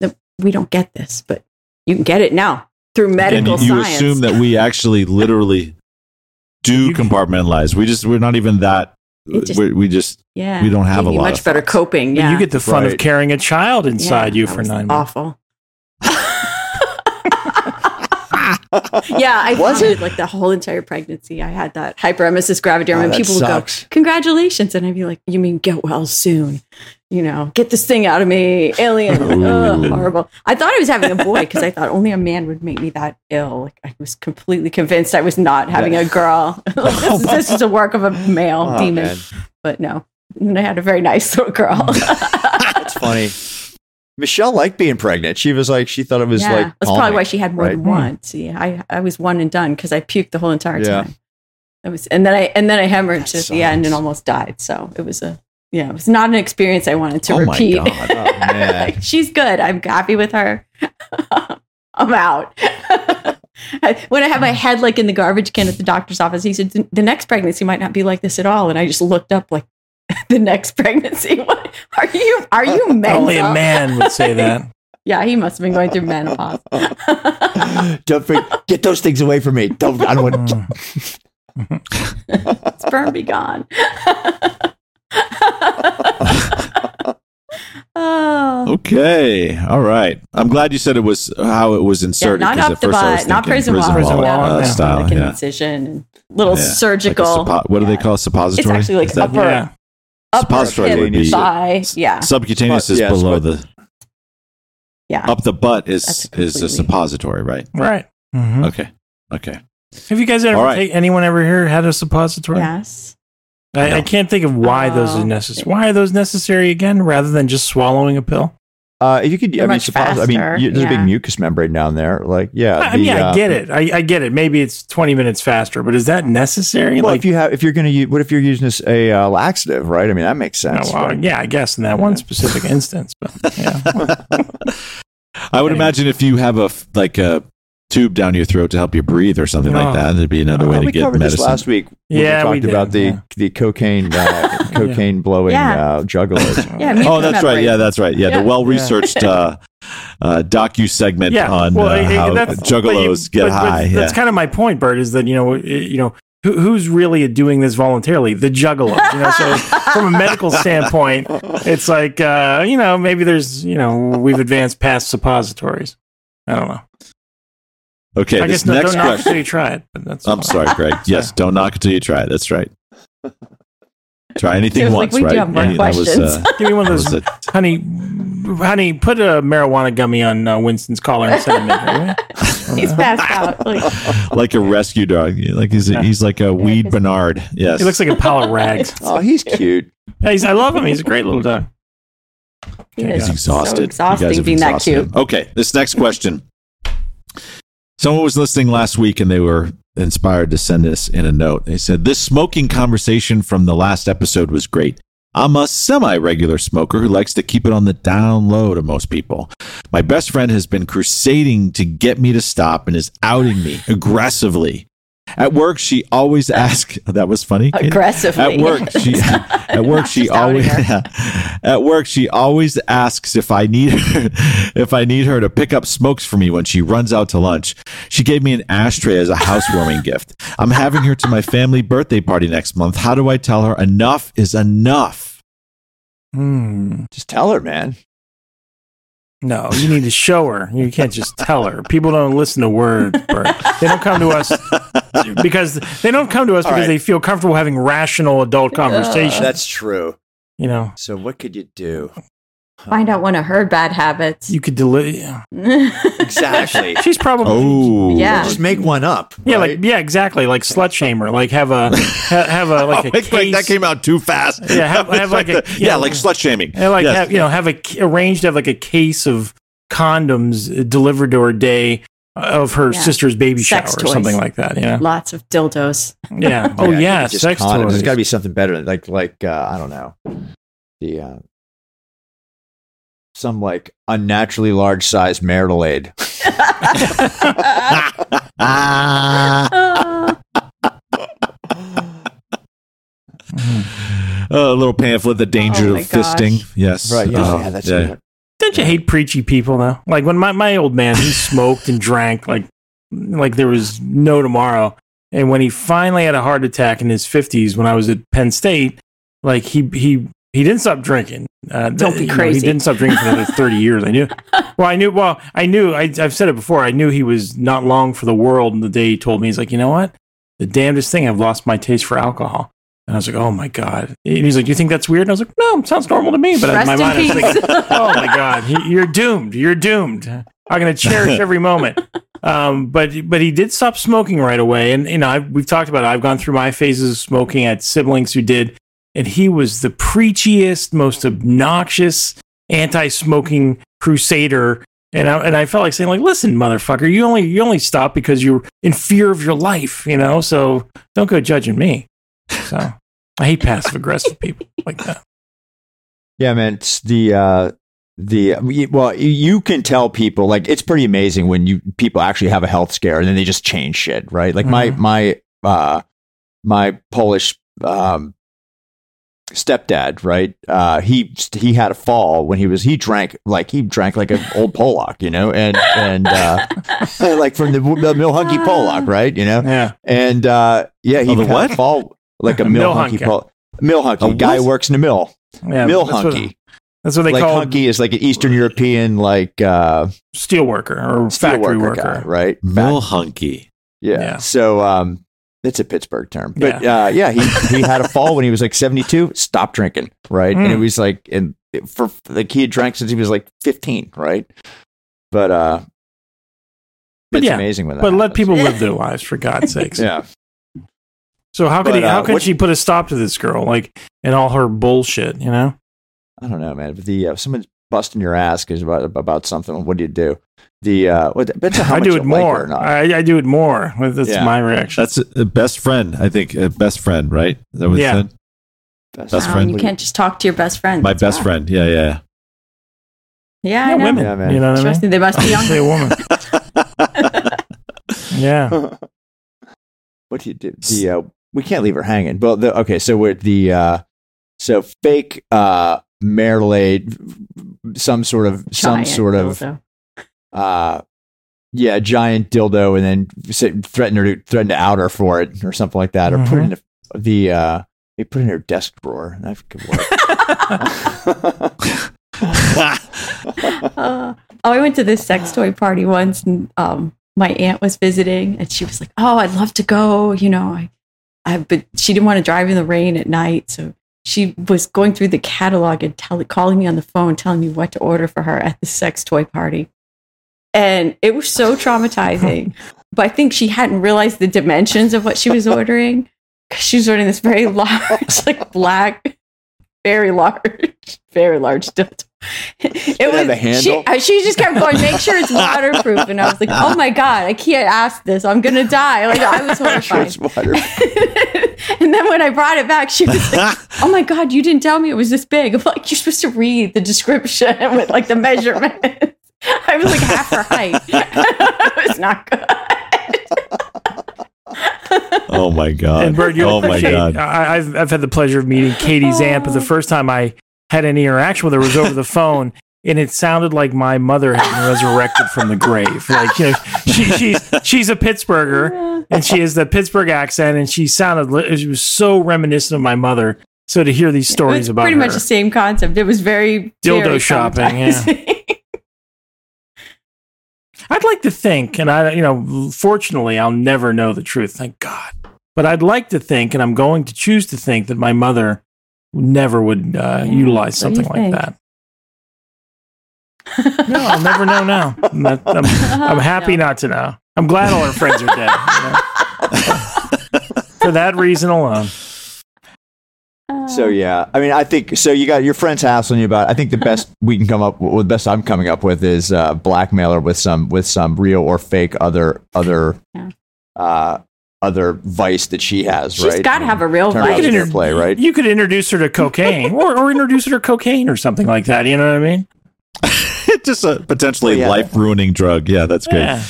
that we don't get this, but you can get it now through medical science. And you assume that we actually literally do compartmentalize. We just, we're not even that. Just, we just, yeah, we don't have a lot. Much better thoughts. Coping. Yeah. But you get the fun right. of carrying a child inside yeah, you for nine months. Awful. Yeah, I wanted like the whole entire pregnancy. I had that hyperemesis gravidarum, oh, and people would go, "Congratulations!" And I'd be like, "You mean get well soon? You know, get this thing out of me, alien!" Oh, horrible. I thought I was having a boy because I thought only a man would make me that ill. Like, I was completely convinced I was not having a girl. Like, this, is, this is a work of a male oh, demon. Man. But no, and I had a very nice little girl. That's funny. Michelle liked being pregnant. She was like, she thought it was yeah, like. That's calming, probably why she had more right? than one. See, I, I was one and done because I puked the whole entire time. Yeah. I was, and then I and then I hemorrhaged that at sucks. the end and almost died. So it was a yeah, it was not an experience I wanted to oh repeat. My God. Oh, man. Like, she's good. I'm happy with her. I'm out. When I had my head like in the garbage can at the doctor's office, he said the next pregnancy might not be like this at all. And I just looked up like. The next pregnancy. What? Are you are you mental? Only a man would say that. Yeah, he must have been going through menopause. Don't freak, get those things away from me. Don't I don't want to sperm be gone. Okay. All right. I'm glad you said it was how it was inserted. Yeah, not up the butt, not prison wall. Prison wall uh, no. style, like an yeah. incision and little yeah. surgical. Like suppo- what do yeah. they call suppository? It's actually like upper. Yeah. Upper hip, thigh, yeah. Subcutaneous but, is yes, below the. Yeah. Up the butt is a is a suppository, right? Right. Mm-hmm. Okay. Okay. Have you guys ever right. take, anyone ever here had a suppository? Yes. I, no. I can't think of why uh, those are necessary. Why are those necessary again, rather than just swallowing a pill? Uh, if you could, They're I mean, suppository. I mean, you, there's yeah. a big mucous membrane down there. Like, yeah. I, the, I mean, uh, I get it. I, I get it. Maybe it's twenty minutes faster, but is that necessary? Well, like, if you have, if you're going to, what if you're using this a uh, laxative, right? I mean, that makes sense. No, well, right? Yeah, I guess in that yeah. one specific instance. But yeah. I would anyway. imagine if you have a like a tube down your throat to help you breathe or something oh. like that, there'd be another oh, way well, to get medicine. We covered this last week. Yeah, we, we talked did, about the yeah. the cocaine. Uh, cocaine yeah. blowing yeah. uh, jugglers. yeah, oh, that's right. Yeah, that's right. Yeah, yeah. the well-researched yeah. uh, uh, docu-segment yeah. on well, uh, it, how juggalos get but, high. But yeah. That's kind of my point, Bert, is that, you know, it, you know who, who's really doing this voluntarily? The juggalos. You know, so from a medical standpoint, it's like, uh, you know, maybe there's, you know, we've advanced past suppositories. I don't know. Okay, I this guess next don't question. Knock until you try it. But that's I'm fine. sorry, Greg. Yes, don't knock until you try it. That's right. Try anything once, like, we right? do have more yeah, questions. Was, uh, Give me one of those. Honey, honey, put a marijuana gummy on uh, Winston's collar and send him in. Right? He's passed out. Like, like a rescue dog. Like he's a, he's like a weed Bernard. Yes. He looks like a pile of rags. Oh, he's cute. Yeah, he's, I love him. He's a great little dog. He he's exhausted. So exhausting being exhausted. That cute. Okay, this next question. Someone was listening last week and they were inspired to send us in a note. They said, this smoking conversation from the last episode was great. I'm a semi-regular smoker who likes to keep it on the down low to most people. My best friend has been crusading to get me to stop and is outing me aggressively. At work, she always asks. That was funny. Aggressively. At work, she. At work, she always. At work, she always asks if I need her, if I need her to pick up smokes for me when she runs out to lunch. She gave me an ashtray as a housewarming gift. I'm having her to my family birthday party next month. How do I tell her enough is enough? Mm. Just tell her, man. No, you need to show her. You can't just tell her. People don't listen to words, Bert. They don't come to us because they don't come to us All because right. they feel comfortable having rational adult conversations. Uh, that's true. You know. So what could you do? Find out one of her bad habits. You could delete. Exactly. She's probably. Oh. Yeah. Just make one up. Yeah. Right? Like. Yeah. Exactly. Like slut shamer. Like have a ha- have a like oh, a case. Like that came out too fast. Yeah. Have, have like, like a, the, yeah. Know, like slut shaming. Like yes. have, you know have a arranged to have like a case of condoms delivered to her day of her yeah. sister's baby sex shower toys. Or something like that. Yeah. Lots of dildos. Yeah. Oh yeah. yeah sex condoms. Toys. There's got to be something better. Like like uh, I don't know. The. Uh, Some like unnaturally large size marital aid. uh, a little pamphlet, The Danger oh of Fisting. Gosh. Yes. Right. Yeah. Oh, yeah that's yeah. Don't you hate preachy people though? Like when my, my old man, he smoked and drank like like there was no tomorrow. And when he finally had a heart attack in his fifties when I was at Penn State, like he he He didn't stop drinking. Uh, Don't be crazy. Know, he didn't stop drinking for another thirty years. I knew. Well, I knew. Well, I knew. I, I've said it before. I knew he was not long for the world. And the day he told me, he's like, you know what? The damnedest thing. I've lost my taste for alcohol. And I was like, oh my God. And he's like, do you think that's weird? And I was like, no, it sounds normal to me. But in my mind, I was thinking, oh my God, you're doomed. You're doomed. I'm going to cherish every moment. Um, but but he did stop smoking right away. And you know, I've, we've talked about it. I've gone through my phases of smoking. I had siblings who did. And he was the preachiest, most obnoxious anti-smoking crusader. And I and I felt like saying, like, listen, motherfucker, you only you only stop because you're in fear of your life, you know. So don't go judging me. So I hate passive aggressive people like that. Yeah, man. It's the uh, the well, you can tell people like it's pretty amazing when you people actually have a health scare and then they just change shit, right? Like mm-hmm. my my uh, my Polish. Um, stepdad right uh he he had a fall when he was he drank like he drank like an old Polak, you know, and and uh like from the, the Milhunky Polak, right, you know, yeah, and uh yeah he oh, had what? A fall like a Milhunky Polak. Milhunky guy what? Works in a mill yeah, Milhunky that's what they like call hunky is like an Eastern European like uh steel worker or steel factory worker, worker. Guy, right Milhunky yeah. yeah so um It's a Pittsburgh term, but yeah, uh, yeah he, he had a fall when he was like seventy-two, stopped drinking, right? Mm. And it was like, and for like he had drank since he was like fifteen, right? But uh, but it's yeah, amazing when that. But happens. Let people live their lives for God's sakes. Yeah. So how could but, he, how uh, could what, she put a stop to this girl, like, and all her bullshit? You know, I don't know, man. But the uh, if someone's busting your ass is about about something. What do you do? The uh, what, I do it more. Like I, I do it more. That's yeah. my reaction. That's a, a best friend. I think a best friend, right? Is that what yeah. you said? Best, best friend. You can't just talk to your best friend. My That's best why. Friend. Yeah, yeah. Yeah, yeah I know. Women. Yeah, man. You know what Trust I mean? Me, they must be younger. woman. yeah. What do you do? The uh, we can't leave her hanging. But the, okay, so we're the uh, so fake uh, marital aid, some sort of Giant some sort of. Also. Uh, yeah, giant dildo, and then sit, threaten her, to, threaten to out her for it, or something like that, or mm-hmm. put it in the, the uh, they put it in her desk drawer. That could work. uh, oh, I went to this sex toy party once, and um, my aunt was visiting, and she was like, "Oh, I'd love to go," you know. I, I, but she didn't want to drive in the rain at night, so she was going through the catalog and tell, calling me on the phone, telling me what to order for her at the sex toy party. And it was so traumatizing. But I think she hadn't realized the dimensions of what she was ordering. She was ordering this very large, like black, very large, very large dildo. It Did was, it have a she, she just kept going, make sure it's waterproof. And I was like, oh my God, I can't ask this. I'm going to die. Like, I was horrified. Sure it's waterproof. And then when I brought it back, she was like, oh my God, you didn't tell me it was this big. I'm like, you're supposed to read the description with like the measurements. I was like half her height. It was not good. Oh my God. And Bird, you're oh my God. I, I've, I've had the pleasure of meeting Katie Zamp, but the first time I had any interaction with her was over the phone. And it sounded like my mother had been resurrected from the grave. Like, you know, she, she's, she's a Pittsburgher and she has the Pittsburgh accent. And she sounded, she was so reminiscent of my mother. So to hear these stories about her. It was pretty much the same concept. It was very dildo very shopping. Yeah. I'd like to think, and I, you know, fortunately, I'll never know the truth, thank God. But I'd like to think, and I'm going to choose to think, that my mother never would uh, utilize something like that. No, I'll never know now. I'm, not, I'm, I'm happy no. not to know. I'm glad all our friends are dead. You know? For that reason alone. So, yeah, I mean, I think so. You got your friends hassling you about it. I think the best we can come up with, the best I'm coming up with is uh, blackmailer with some with some real or fake other other yeah. uh, other vice that she has. She's right. She's got to have a real vice. You could, inter- play, right? you could introduce her to cocaine or, or introduce her to cocaine or something like that. You know what I mean? Just a potentially yeah. life ruining drug. Yeah, that's great. Yeah.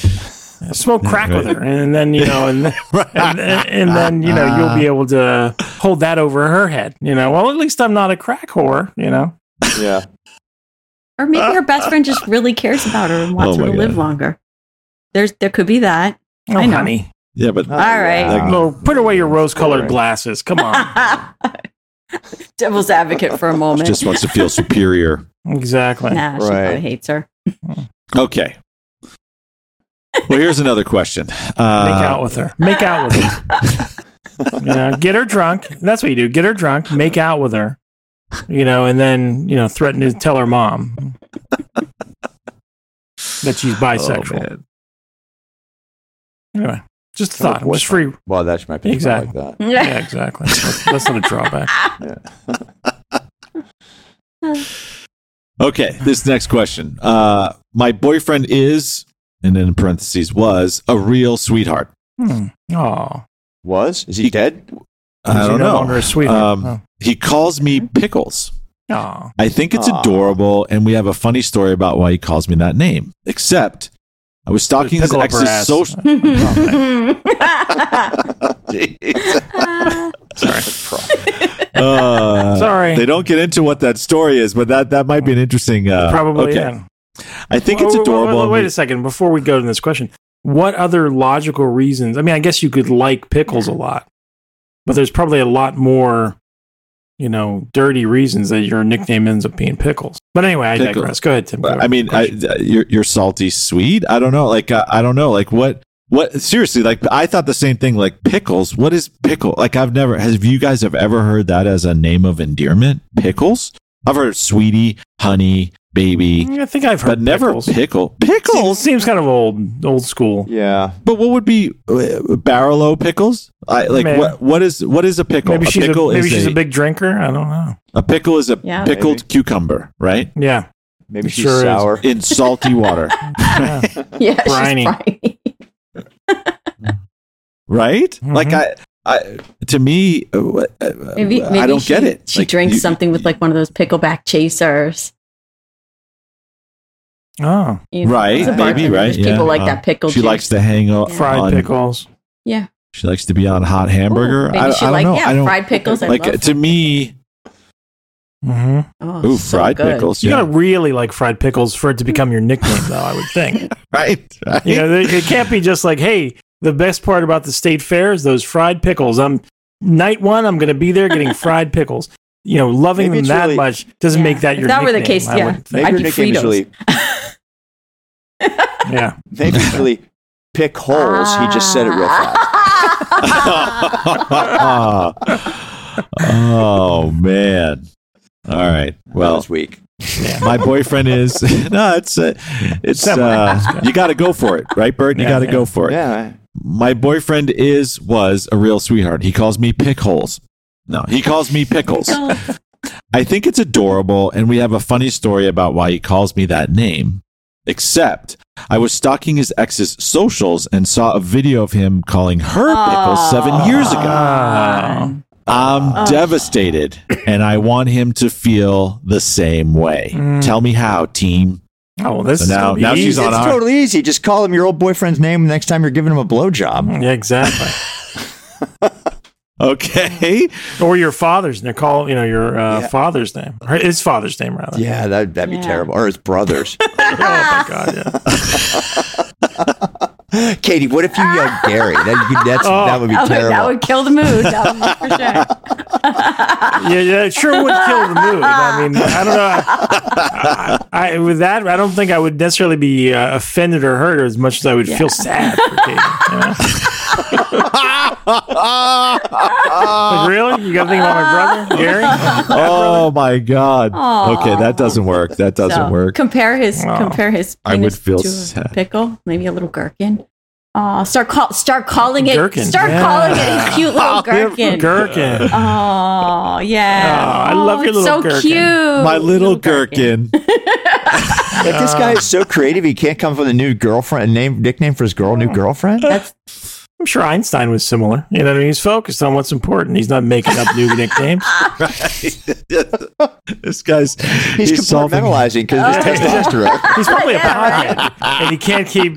Smoke crack with her, and then you know, and, and, and then you know, you'll be able to hold that over her head. You know, well, at least I'm not a crack whore. You know, yeah. Or maybe her best friend just really cares about her and wants oh her to God. live longer. There's there could be that. Oh, I know. Honey. Yeah, but all right. Like, no, put away your rose-colored right. glasses. Come on. Devil's advocate for a moment. She just wants to feel superior. Exactly. Nah, she right. probably hates her. Okay. Well, here's another question. Uh, Make out with her. Make out with her. You know, get her drunk. That's what you do. Get her drunk. Make out with her. You know, and then you know, threaten to tell her mom that she's bisexual. Oh, anyway, just a thought. It was free. Well, that might be exactly like that. Yeah, exactly. That's, that's not a drawback. Yeah. Okay, this next question. Uh, my boyfriend is. And in parentheses, was a real sweetheart. Hmm. Aw. Was? Is he, he dead? I don't know. He's no longer a sweetheart. Um, oh. He calls me Pickles. Aw. I think it's Aww. adorable, and we have a funny story about why he calls me that name. Except, I was stalking his ex's social... Jeez. Sorry. Uh, Sorry. They don't get into what that story is, but that, that might be an interesting... Uh, Probably, okay. yeah. I think well, it's adorable. Wait, wait, wait, wait a second. Before we go to this question, what other logical reasons? I mean, I guess you could like Pickles a lot, but there's probably a lot more, you know, dirty reasons that your nickname ends up being Pickles. But anyway, I Pickles. digress. Go ahead, Tim. Go I mean, I, you're, you're salty sweet. I don't know. Like, I, I don't know. Like, what, what, seriously, like, I thought the same thing. Like, Pickles, what is Pickle? Like, I've never, have you guys have ever heard that as a name of endearment? Pickles? I've heard sweetie, honey, baby. I think I've heard, but never pickles. pickle. Pickles seems, seems kind of old, old school. Yeah, but what would be uh, Barolo pickles? I like maybe. what? What is what is a pickle? Maybe a she's pickle a, maybe is she's a, a big drinker. I don't know. A pickle is a yeah, pickled maybe. cucumber, right? Yeah, maybe she's sure sour is. in salty water. yeah, yeah briny. She's briny. Right? Mm-hmm. Like I. I, to me, uh, maybe, maybe I don't she, get it. She like, drinks you, something with like one of those pickleback chasers. Oh, you know, right, maybe right. People yeah. like uh, that pickle. She juice. likes to hang out yeah. fried on, pickles. Yeah, she likes to be on hot hamburger. Ooh, maybe I, she I don't like, know. Yeah, I don't, fried pickles. I like love to me. Mm-hmm. Oh, Ooh, so fried good. pickles! You yeah. gotta really like fried pickles for it to become your nickname, though. I would think, right, right? You know, it can't be just like, hey. The best part about the state fair is those fried pickles. I'm night one. I'm going to be there getting fried pickles. You know, loving Maybe them that really, much doesn't yeah. make that if your. That nickname, were the case, yeah. Maybe your nickname is really. yeah. Maybe it's really pick holes. He just said it real fast. Oh, man. All right. Well, this week. Yeah. My boyfriend is no. It's uh, it's uh, you got to go for it, right, Bert? You yeah, got to yeah. go for it. Yeah. My boyfriend is was a real sweetheart. He calls me pick holes. No, he calls me pickles. I think it's adorable, and we have a funny story about why he calls me that name. Except I was stalking his ex's socials and saw a video of him calling her pickles Aww. seven years ago. Aww. I'm oh. devastated, and I want him to feel the same way. Mm. Tell me how, team. Oh, well, this so is now, now she's on. It's our- totally easy. Just call him your old boyfriend's name next time you're giving him a blowjob. Yeah, exactly. Okay. Or your father's name. Call you know your uh, yeah. father's name, or his father's name rather. Yeah, that that'd be yeah. terrible. Or his brother's. Oh my god. Yeah. Katie, what if you yelled Gary? That, you, that's, oh, that would be that terrible. Would, that would kill the mood. That would be for sure. Yeah, yeah, it sure would kill the mood. I mean, I don't know. I, I, with that, I don't think I would necessarily be uh, offended or hurt as much as I would yeah. feel sad for Katie. You know? Like, really? You got to think about my brother, Gary? My oh, brother? My God. Aww. Okay, that doesn't work. That doesn't so, work. Compare his Aww. compare his penis I would feel to sad. A pickle, maybe a little gherkin. Oh, start call, start calling it, gherkin. start yeah. calling it a cute little gherkin. Gherkin. Oh yeah. Oh, I love oh, your little so gherkin. Cute. My little, little gherkin. gherkin. Like, this guy is so creative. He can't come up with a new girlfriend name, nickname for his girl, new girlfriend. That's. I'm sure Einstein was similar. You know what I mean? He's focused on what's important. He's not making up new nicknames. Right. This guy's he's, he's compartmentalizing because of his testosterone. He's probably a pothead, and he can't keep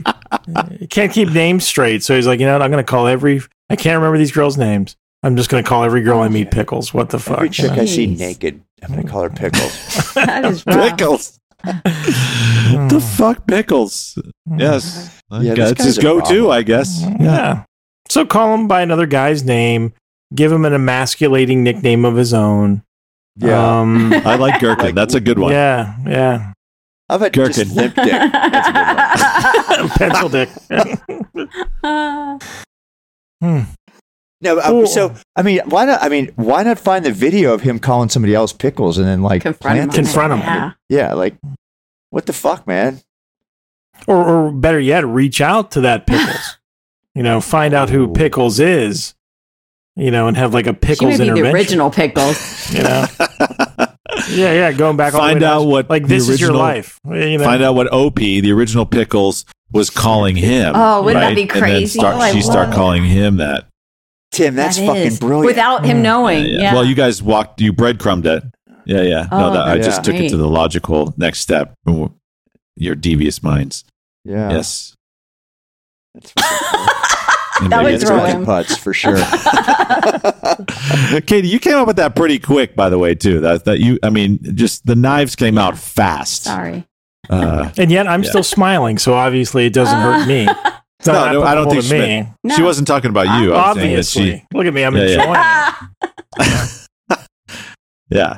he can't keep names straight. So he's like, you know what? I'm going to call every. I can't remember these girls' names. I'm just going to call every girl I meet Pickles. What the fuck? Every chick I see naked, I'm going to call her Pickles. That is Pickles. The fuck, Pickles? Yes, yeah, that's his go-to, I guess. Yeah. yeah. So call him by another guy's name. Give him an emasculating nickname of his own. Yeah, um, I like gherkin. Like, that's a good one. Yeah, yeah. I've had gherkin. Limp dick. That's a good one. Pencil dick. hmm. No, um, so I mean, why not? I mean, why not find the video of him calling somebody else pickles and then like confront him? Confront him. Yeah. yeah, like what the fuck, man? Or, or better yet, reach out to that pickles. You know, find out who Pickles is. You know, and have like a pickles she may be intervention. The original Pickles. You know. Yeah, yeah. Going back, find all the way out down, what like this original, is your life. You know? Find out what O P, the original Pickles, was calling him. Oh, wouldn't right? that be crazy? Start, oh, she start calling him that. Tim, that's that fucking brilliant. Without him knowing. Yeah, yeah. Yeah. Well, you guys walked, you breadcrumbed it. Yeah, yeah. Oh, no, that, I yeah. just took it to the logical next step. Your devious minds. Yeah. Yes. That's cool. That would throw him. Putts for sure. Katie, you came up with that pretty quick, by the way, too. That that you, I mean, just the knives came yeah. out fast. Sorry. Uh, and yet I'm yeah. still smiling, so obviously it doesn't uh. hurt me. So no, no I don't think she, me. Meant, no. she wasn't talking about you. I was Obviously. That she, Look at me. I'm yeah, enjoying yeah. it. Yeah.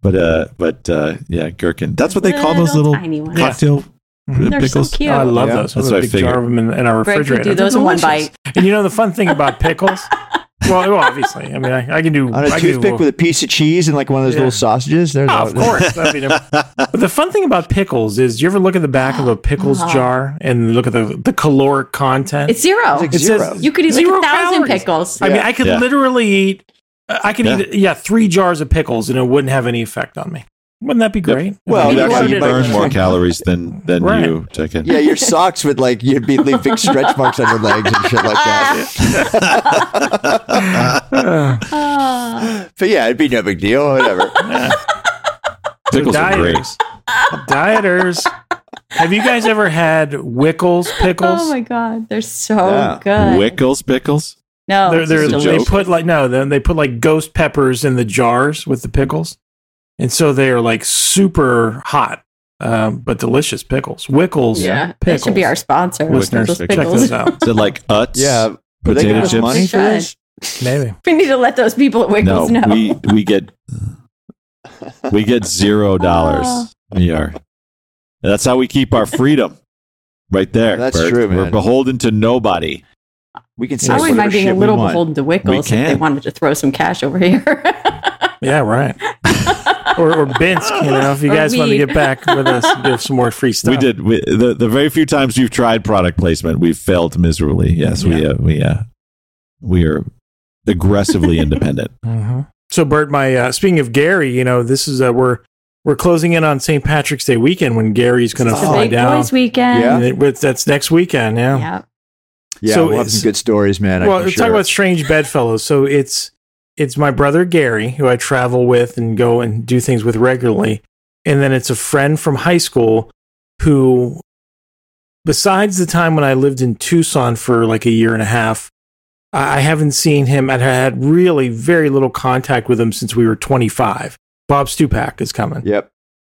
But, uh, but uh, yeah, gherkin. That's what they little, call those little cocktail yeah. pickles. So oh, I love yeah. those. That's what I figured. Jar of them in, in our refrigerator. Greg, do those in one bite. And you know the fun thing about pickles? Well, well, obviously. I mean, I, I can do... On a I toothpick do, well, with a piece of cheese and like one of those yeah. little sausages. There's oh, of course. That'd be different. But the fun thing about pickles is, you ever look at the back of a pickles uh-huh. jar and look at the, the caloric content? It's zero. It's like it zero. Says, you could eat like a thousand calories. Pickles. Yeah. I mean, I could yeah. literally eat... I could yeah. eat, yeah, three jars of pickles and it wouldn't have any effect on me. Wouldn't that be great? Yep. Well, I mean, actually, you burn more calories than, than right. you, chicken. Yeah, your socks would like, you'd be leaving big stretch marks on your legs and shit like that. But yeah, it'd be no big deal, whatever. Yeah. Pickles so are dieters. Great. Dieters. Have you guys ever had Wickles pickles? Oh my God, they're so yeah. good. Wickles pickles? No, they're, they're, they put like no, then they put like ghost peppers in the jars with the pickles. And so they are like super hot, um, but delicious pickles. Wickles, yeah, pickles. That should be our sponsor. Listeners, check those out. Is it like Utz? Yeah, potato chips. Money for this? Maybe we need to let those people at Wickles no, know. We we get we get zero dollars. Oh. We are. That's how we keep our freedom, right there. That's Bert. True, man. We're beholden to nobody. We can say. Am I being a little beholden to Wickles if they wanted to throw some cash over here? Yeah, right. Or, or Binsk, you know, if you or guys weed. want to get back with us and give some more free stuff. We did. We, the, the very few times you've tried product placement, we've failed miserably. Yes, yeah. we uh, we uh, we are aggressively independent. Mm-hmm. So, Bert, my uh, speaking of Gary, you know, this is uh, we're we're closing in on Saint Patrick's Day weekend when Gary's going to fly big down. Boys weekend. Yeah. It, it, that's next weekend. Yeah. Yeah. Yeah, so we'll have some good stories, man. Well, sure. Talk about strange bedfellows. So it's it's my brother Gary, who I travel with and go and do things with regularly, and then it's a friend from high school who, besides the time when I lived in Tucson for like a year and a half, I haven't seen him. I've had really very little contact with him since we were twenty-five. Bob Stupak is coming. Yep.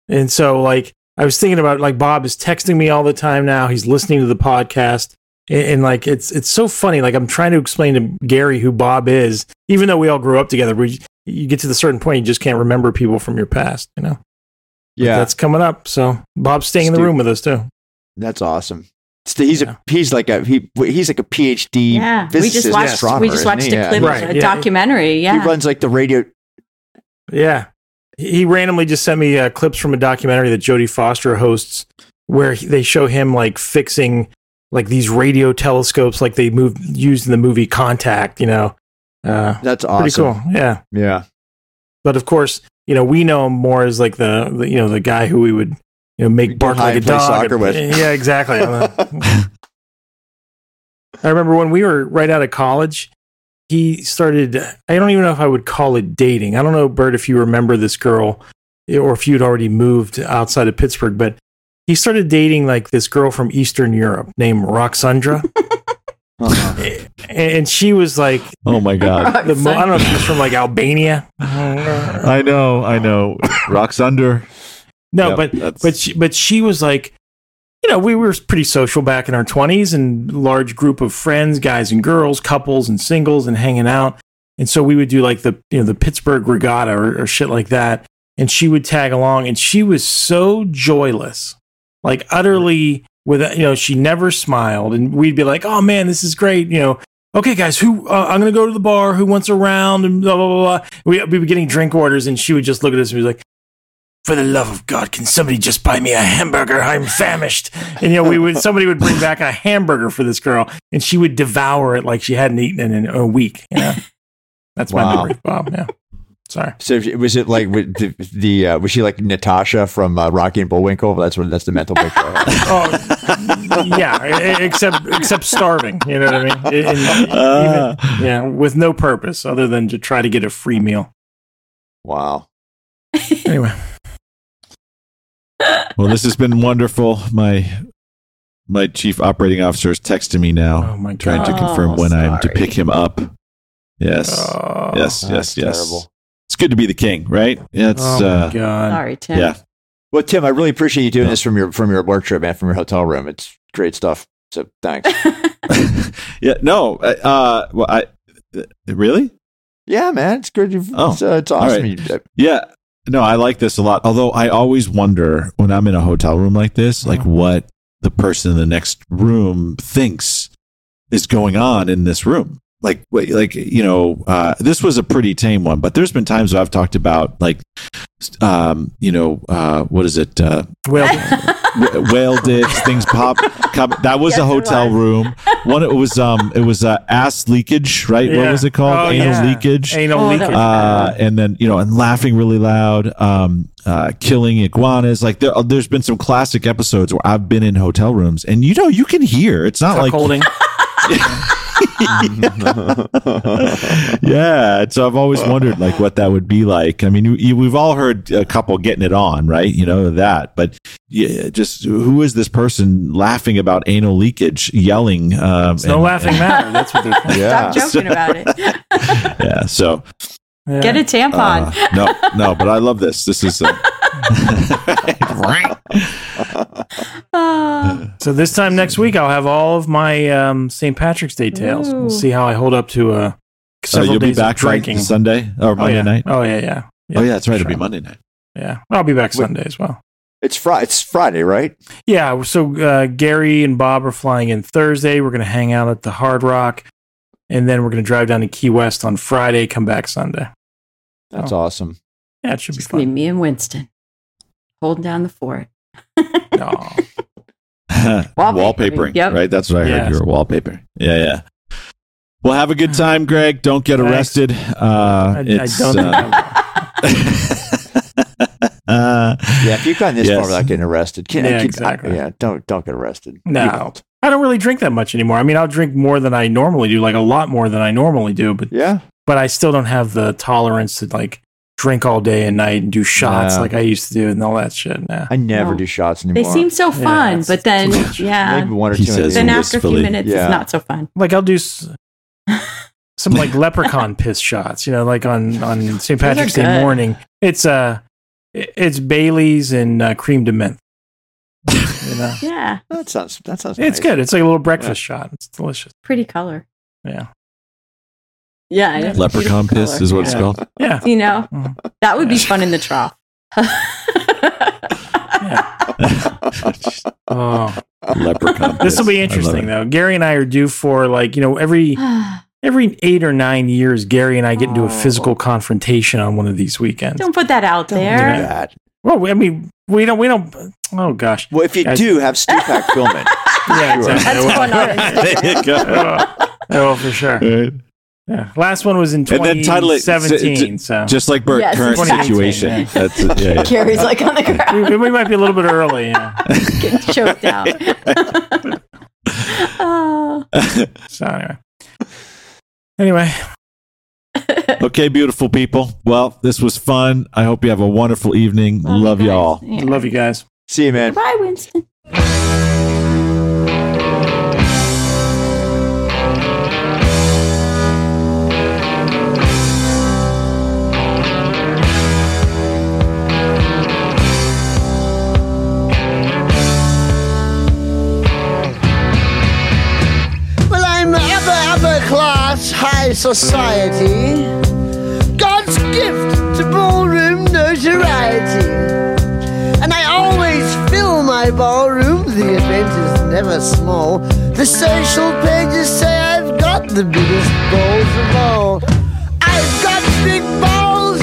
And so, like, I was thinking about, like, Bob is texting me all the time now. He's listening to the podcast. And, and like it's it's so funny. Like, I'm trying to explain to Gary who Bob is, even though we all grew up together. We you get to the certain point, you just can't remember people from your past, you know. Yeah, but that's coming up. So Bob's staying Stu- in the room with us too. That's awesome. Stu, he's yeah. a he's like a he he's like a PhD. Yeah, physicist. we just watched we just watched a clip, yeah. right. a yeah. documentary. Yeah, he runs like the radio. Yeah, he randomly just sent me uh, clips from a documentary that Jodie Foster hosts, where he, they show him like fixing. Like these radio telescopes, like they moved used in the movie Contact, you know. Uh, That's awesome. Pretty cool. Yeah. Yeah. But of course, you know, we know him more as like the, the you know, the guy who we would, you know, make bark like a dog. Soccer and, with. Yeah, exactly. I remember when we were right out of college, he started, I don't even know if I would call it dating. I don't know, Bert, if you remember this girl or if you'd already moved outside of Pittsburgh, but he started dating like this girl from Eastern Europe named Roxandra. uh-huh. And she was like, oh my God. The mo- I don't know if she was from like Albania. I know, I know. Roxandra. No, yep, but that's... but she, but she was like, you know, we were pretty social back in our twenties and large group of friends, guys and girls, couples and singles and hanging out. And so we would do like the, you know, the Pittsburgh Regatta or, or shit like that. And she would tag along and she was so joyless. Like utterly, with you know, she never smiled, and we'd be like, "Oh man, this is great!" You know, okay, guys, who uh, I'm gonna go to the bar. Who wants a round? And blah blah blah. blah. We we were getting drink orders, and she would just look at us and be like, "For the love of God, can somebody just buy me a hamburger? I'm famished." And you know, we would somebody would bring back a hamburger for this girl, and she would devour it like she hadn't eaten in a week. You know, that's wow. my memory, Bob. Yeah. Sorry. So was it like with the, the uh, was she like Natasha from uh, Rocky and Bullwinkle? That's what that's the mental picture. Oh, yeah, except except starving. You know what I mean? It, it, uh, even, yeah, with no purpose other than to try to get a free meal. Wow. Anyway. Well, this has been wonderful. My my chief operating officer is texting me now, oh my God. trying to confirm oh, when sorry. I'm to pick him up. Yes. Oh, yes. Yes. Yes. Terrible. It's good to be the king, right? It's, oh my uh, God. Sorry, Tim. Yeah. Well, Tim, I really appreciate you doing yeah. this from your from your work trip and from your hotel room. It's great stuff. So thanks. yeah. No. Uh. Well, I. Really? Yeah, man. It's good. Oh, it's, uh, it's awesome. Right. Yeah. No, I like this a lot. Although I always wonder when I'm in a hotel room like this, like mm-hmm. what the person in the next room thinks is going on in this room. Like, like you know, uh, this was a pretty tame one, but there's been times where I've talked about, like, um, you know, uh, what is it? Uh, whale, whale dicks, things pop. That was yes, a hotel was. room. One, it was um, it was uh, ass leakage, right? Yeah. What was it called? Oh, Anal yeah. leakage. Anal oh, leakage. Uh, and then, you know, and laughing really loud, um, uh, killing iguanas. Like, there, there's been some classic episodes where I've been in hotel rooms, and, you know, you can hear. It's not Tuck like... holding. yeah. yeah, so I've always wondered like what that would be like. I mean, you, we've all heard a couple getting it on, right? You know that, but yeah, just who is this person laughing about anal leakage, yelling? Um, it's and, no laughing and, matter. That's what they're talking yeah. Stop joking about it. yeah, so yeah. get a tampon. Uh, no, no, but I love this. This is. Uh, so this time next week I'll have all of my um, Saint Patrick's Day tales. Ooh. We'll see how I hold up to uh, several oh, you'll days be back of drinking. Sunday or Monday oh, yeah. night? Oh yeah, yeah, yeah. Oh yeah, that's right. Sure. It'll be Monday night. Yeah, I'll be back Wait. Sunday as well. It's Friday. It's Friday, right? Yeah. So uh, Gary and Bob are flying in Thursday. We're going to hang out at the Hard Rock, and then we're going to drive down to Key West on Friday. Come back Sunday. That's oh. awesome. Yeah, it should Just be fun. It's going to be me and Winston holding down the fort. No. Wallpapering, yep. right? That's what I yeah. heard. You were wallpaper. Yeah, yeah. Well, have a good time, Greg. Don't get Thanks. arrested. Uh, I, it's, I don't uh, uh, yeah, if you've gotten this yes. far without getting arrested, can, yeah, can, exactly. I, yeah, don't don't get arrested. No, I don't really drink that much anymore. I mean, I'll drink more than I normally do, like a lot more than I normally do. But yeah, but I still don't have the tolerance to like drink all day and night and do shots no. like I used to do and all that shit. Nah. I never no. do shots anymore. They seem so fun, yeah, but then yeah, maybe one or two. Then after a few minutes, yeah. it's not so fun. Like I'll do s- some like leprechaun piss shots, you know, like on on Saint Patrick's Day morning. It's uh, it's Bailey's and uh, cream de menthe. You know? Yeah, that sounds that sounds. It's nice. Good. It's like a little breakfast yeah. shot. It's delicious. Pretty color. Yeah. Yeah, I leprechaun piss color. Is what yeah. it's called. Yeah, you know that would yeah. be fun in the trough. Just, oh, leprechaun. This will be interesting though. Gary and I are due for like you know every every eight or nine years. Gary and I get oh. into a physical confrontation on one of these weekends. Don't put that out there. Don't do that. Well, I mean, we don't. We don't. Oh gosh. Well, if you I, do, have Stu Pack film it. Yeah, exactly. That's there you go. Oh, for sure. Good. Yeah. Last one was in twenty seventeen. It, so just like Bert, yes, current situation. Yeah. That's it, yeah, yeah. Carrie's like on the ground. We, we might be a little bit early. Yeah. Getting choked out. Oh. So anyway. Anyway. Okay, beautiful people. Well, this was fun. I hope you have a wonderful evening. Love, Love y'all. Yeah. Love you guys. See you, man. Bye, Winston. High society, God's gift to ballroom notoriety, and I always fill my ballroom. The event is never small. The social pages say I've got the biggest balls of all. I've got big balls,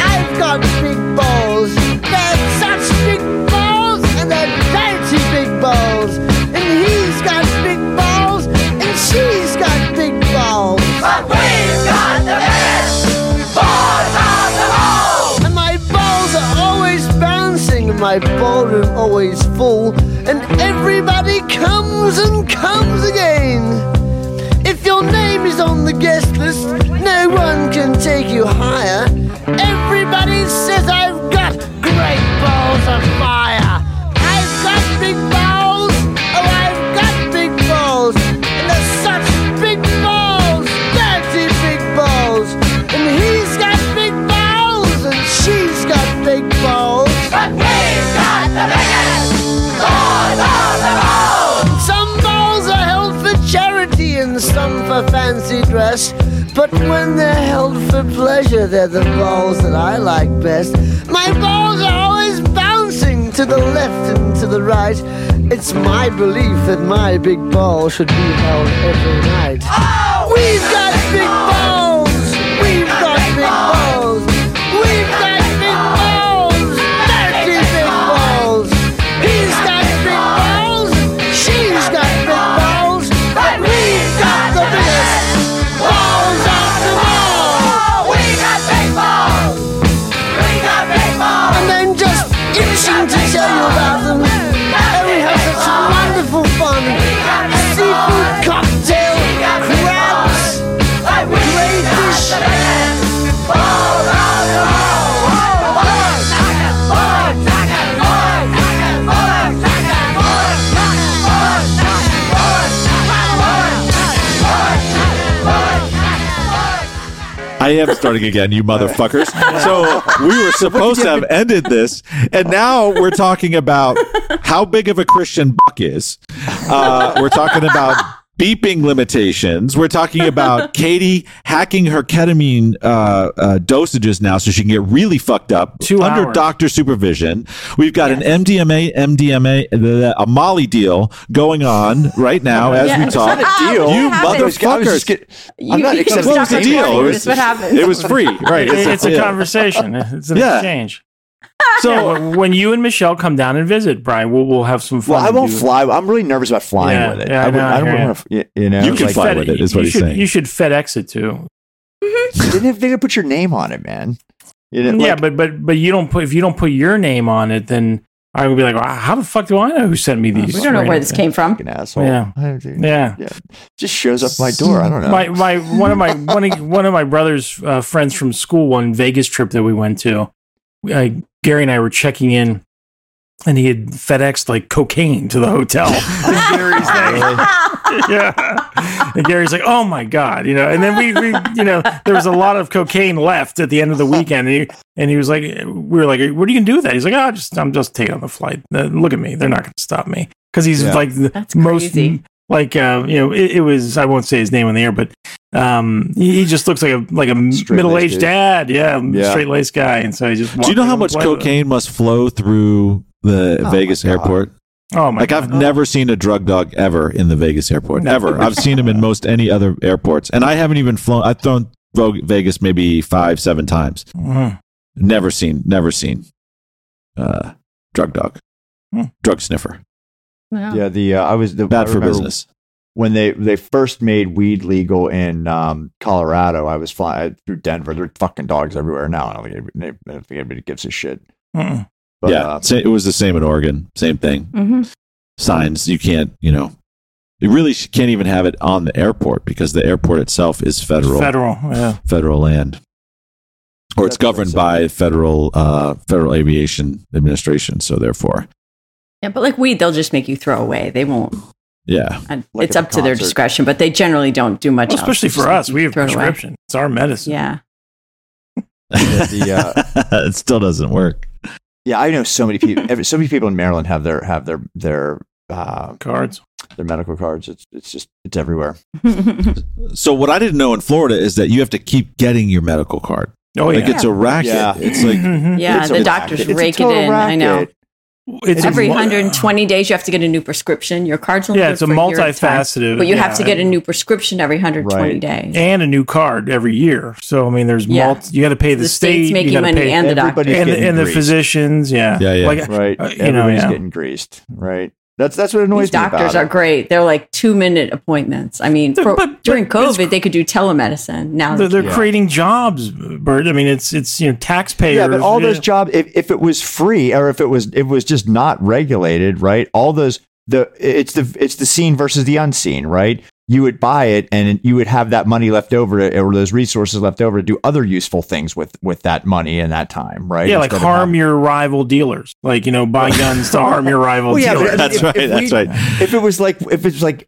I've got big balls. They're such big balls, and they're mighty big balls. And he's got big balls, and she's got big balls. But we've got the best balls on the ball! And my balls are always bouncing, and my ballroom always full, and everybody comes and comes again. If your name is on the guest list, no one can take you higher. Everybody says I've got great balls of fire. I've got big balls, oh I've got big balls, and there's such big balls. And he's got big balls, and she's got big balls. But we've got the biggest balls on the ball! Some balls are held for charity and some for fancy dress. But when they're held for pleasure, they're the balls that I like best. My balls are always bouncing to the left and to the right. It's my belief that my big ball should be held every night. Oh, we've got big balls! Big balls. We've got big balls, thirty big balls. He's got big balls, she's got big balls, but we've got the biggest balls of them all. We got big balls, we got big balls. And I'm just itching to tell you about them. And we have such wonderful fun. Seafood cocktail, crabs, crayfish. I am starting again, you motherfuckers. So we were supposed to have ended this, and now we're talking about how big of a Christian buck is. Uh, we're talking about beeping limitations. We're talking about Katie hacking her ketamine uh, uh, dosages now so she can get really fucked up Two under hours. doctor supervision. We've got yes. an M D M A, M D M A, a Molly deal going on right now as yeah. we talk. Wow, deal? You motherfuckers. Get, you, I'm not you accepting what was the deal. It was, it was free. Right. It's, it's a, a yeah. conversation. It's an yeah. exchange. So when you and Michelle come down and visit, Brian, we'll we'll have some fun. Well, I won't fly. I'm really nervous about flying yeah, with it. Yeah, I, no, I don't want to. You know, you can like, fly Fed, with it. Is what he's should, saying. You should FedEx it too. Mm-hmm. They didn't, they didn't put your name on it, man. You didn't, yeah, like, but but but you don't put if you don't put your name on it, then I would be like, well, how the fuck do I know who sent me these? We don't know where this came from. Fucking asshole. Yeah. yeah, yeah. Just shows up my door. I don't know. My my one of my one of, one of my brother's uh, friends from school, one Vegas trip that we went to. Uh, Gary and I were checking in, and he had FedExed like cocaine to the hotel. And Gary's like, yeah. And Gary's like, "Oh my god," you know. And then we, we, you know, there was a lot of cocaine left at the end of the weekend, and he, and he was like, "We were like, what are you gonna do with that?" He's like, "Oh, just I'm just taking on the flight. Uh, look at me; they're not gonna stop me." Because he's yeah. like the That's most, crazy. like uh, you know, it, it was. I won't say his name on the air, but um he just looks like a like a middle-aged dad yeah, yeah. straight-laced guy, and so he just do you know how much cocaine must flow through the oh Vegas airport? Oh my like God. I've never seen a drug dog ever in the Vegas airport ever. I've seen him in most any other airports, and I haven't even flown. I've thrown Vegas maybe five seven times. Mm. never seen never seen uh drug dog mm. drug sniffer. yeah, yeah the uh, I was the bad I for remember- business When they, they first made weed legal in um, Colorado, I was flying through Denver. There are fucking dogs everywhere now. I don't think anybody, I don't think anybody gives a shit. Mm-mm. But, yeah, uh, it was the same in Oregon. Same thing. Mm-hmm. Signs. You can't, you know, you really can't even have it on the airport because the airport itself is federal. Federal, yeah. Federal land. Or it's That's governed by federal uh, Federal Aviation Administration, so therefore. Yeah, but like weed, they'll just make you throw away. They won't. Yeah, and like it's up to their discretion, but they generally don't do much. Well, especially else. for Just us, we have prescription; away. it's our medicine. Yeah, the, uh, it still doesn't work. Yeah, I know so many people. Every, so many people in Maryland have their have their their uh, cards, their medical cards. It's it's just it's everywhere. So what I didn't know in Florida is that you have to keep getting your medical card. Oh yeah, like it's a racket. Yeah. It's like yeah, it's the doctors racket. rake it in. Racket. I know. It's Every a, one hundred twenty days, you have to get a new prescription. Your card's only yeah, it's a multifaceted, time, but you yeah, have to get a new prescription every one hundred twenty right. days and a new card every year. So I mean, there's yeah. multi. You got to pay the, the state, state's making you money, pay, and the doctor and, and the physicians. Yeah, yeah, yeah. Like, right. Uh, you Everybody's know, yeah. getting greased. Right. That's that's what annoys These me. Doctors about are it. great. They're like two minute appointments. I mean, pro, but, but, during COVID, they could do telemedicine. Now they're, they're yeah. creating jobs, Bert. I mean, it's it's you know taxpayers. Yeah, but all yeah. those jobs, if, if it was free or if it was it was just not regulated, right? All those the it's the it's the seen versus the unseen, right? You would buy it, and you would have that money left over, to, or those resources left over to do other useful things with with that money and that time, right? Yeah, like harm your rival dealers, like you know, buy guns to harm your rival well, yeah, dealers. That's if, right. If that's we, right. If it was like if it's like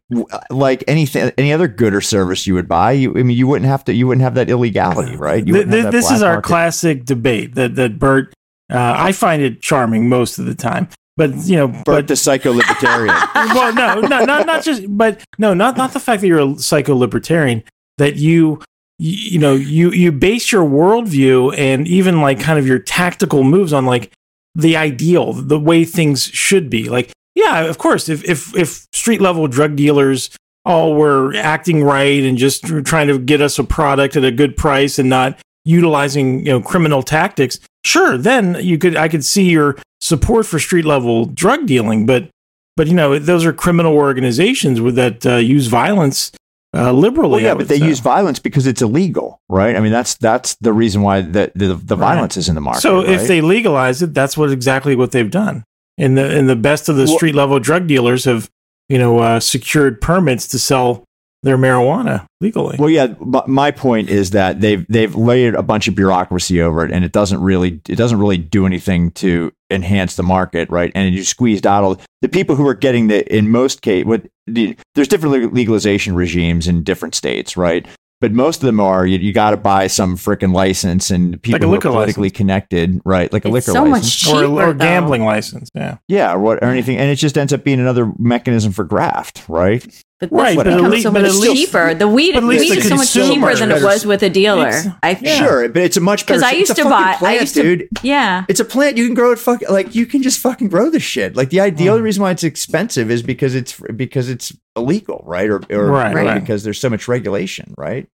like anything, any other good or service you would buy, you, I mean, you wouldn't have to, you wouldn't have that illegality, right? You th- th- this is our market. classic debate that that Bert, uh, I find it charming most of the time. But you know, Bert but the psycho-libertarian. Well, no, no, not not just, but no, not not the fact that you're a psycho-libertarian. That you, you, you know, you you base your worldview and even like kind of your tactical moves on like the ideal, the way things should be. Like, yeah, of course, if if if street level drug dealers all were acting right and just trying to get us a product at a good price and not utilizing you know criminal tactics, sure, then you could I could see your support for street level drug dealing, but but you know those are criminal organizations with that uh, use violence uh, liberally. Well, yeah, but they say. use violence because it's illegal, right? I mean, that's that's the reason why the the, the right. violence is in the market. So right? if they legalize it, that's what exactly what they've done. And the and the best of the well, street level drug dealers have you know uh, secured permits to sell their marijuana legally. Well, yeah, but my point is that they've they've layered a bunch of bureaucracy over it, and it doesn't really it doesn't really do anything to enhance the market, right? And you squeezed out all the people who are getting the in most case. With the, there's different legalization regimes in different states, right? But most of them are you, you got to buy some frickin' license and people like who are politically license. connected, right? Like a it's liquor so license much cheaper, or, or gambling license, yeah, yeah, or, what, or anything, and it just ends up being another mechanism for graft, right? But this right, becomes but least, so much least, cheaper. The weed, the weed is so much cheaper than it was with a dealer. I think. Sure, but it's a much better. Because I used it's to buy, plant, I used to, dude. Yeah, it's a plant. You can grow it. Fuck, like you can just fucking grow this shit. Like the mm. the only reason why it's expensive is because it's because it's illegal, right? Or, or right, right, because there's so much regulation, right?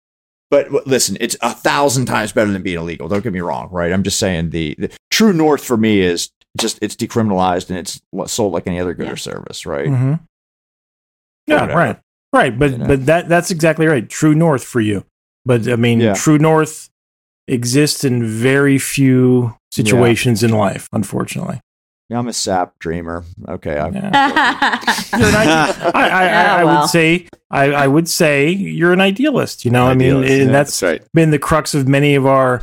But listen, it's a thousand times better than being illegal. Don't get me wrong, right? I'm just saying the, the true north for me is just it's decriminalized and it's sold like any other good yeah. or service, right? Mm-hmm. No, right, right, but you know. but that that's exactly right. True north for you, but I mean, yeah. true north exists in very few situations yeah. in life, unfortunately. Yeah, I'm a sap dreamer. Okay, I'm yeah. I, I, I, I, I would say I, I would say you're an idealist. You know, an I mean, and yeah, that's, that's right. been the crux of many of our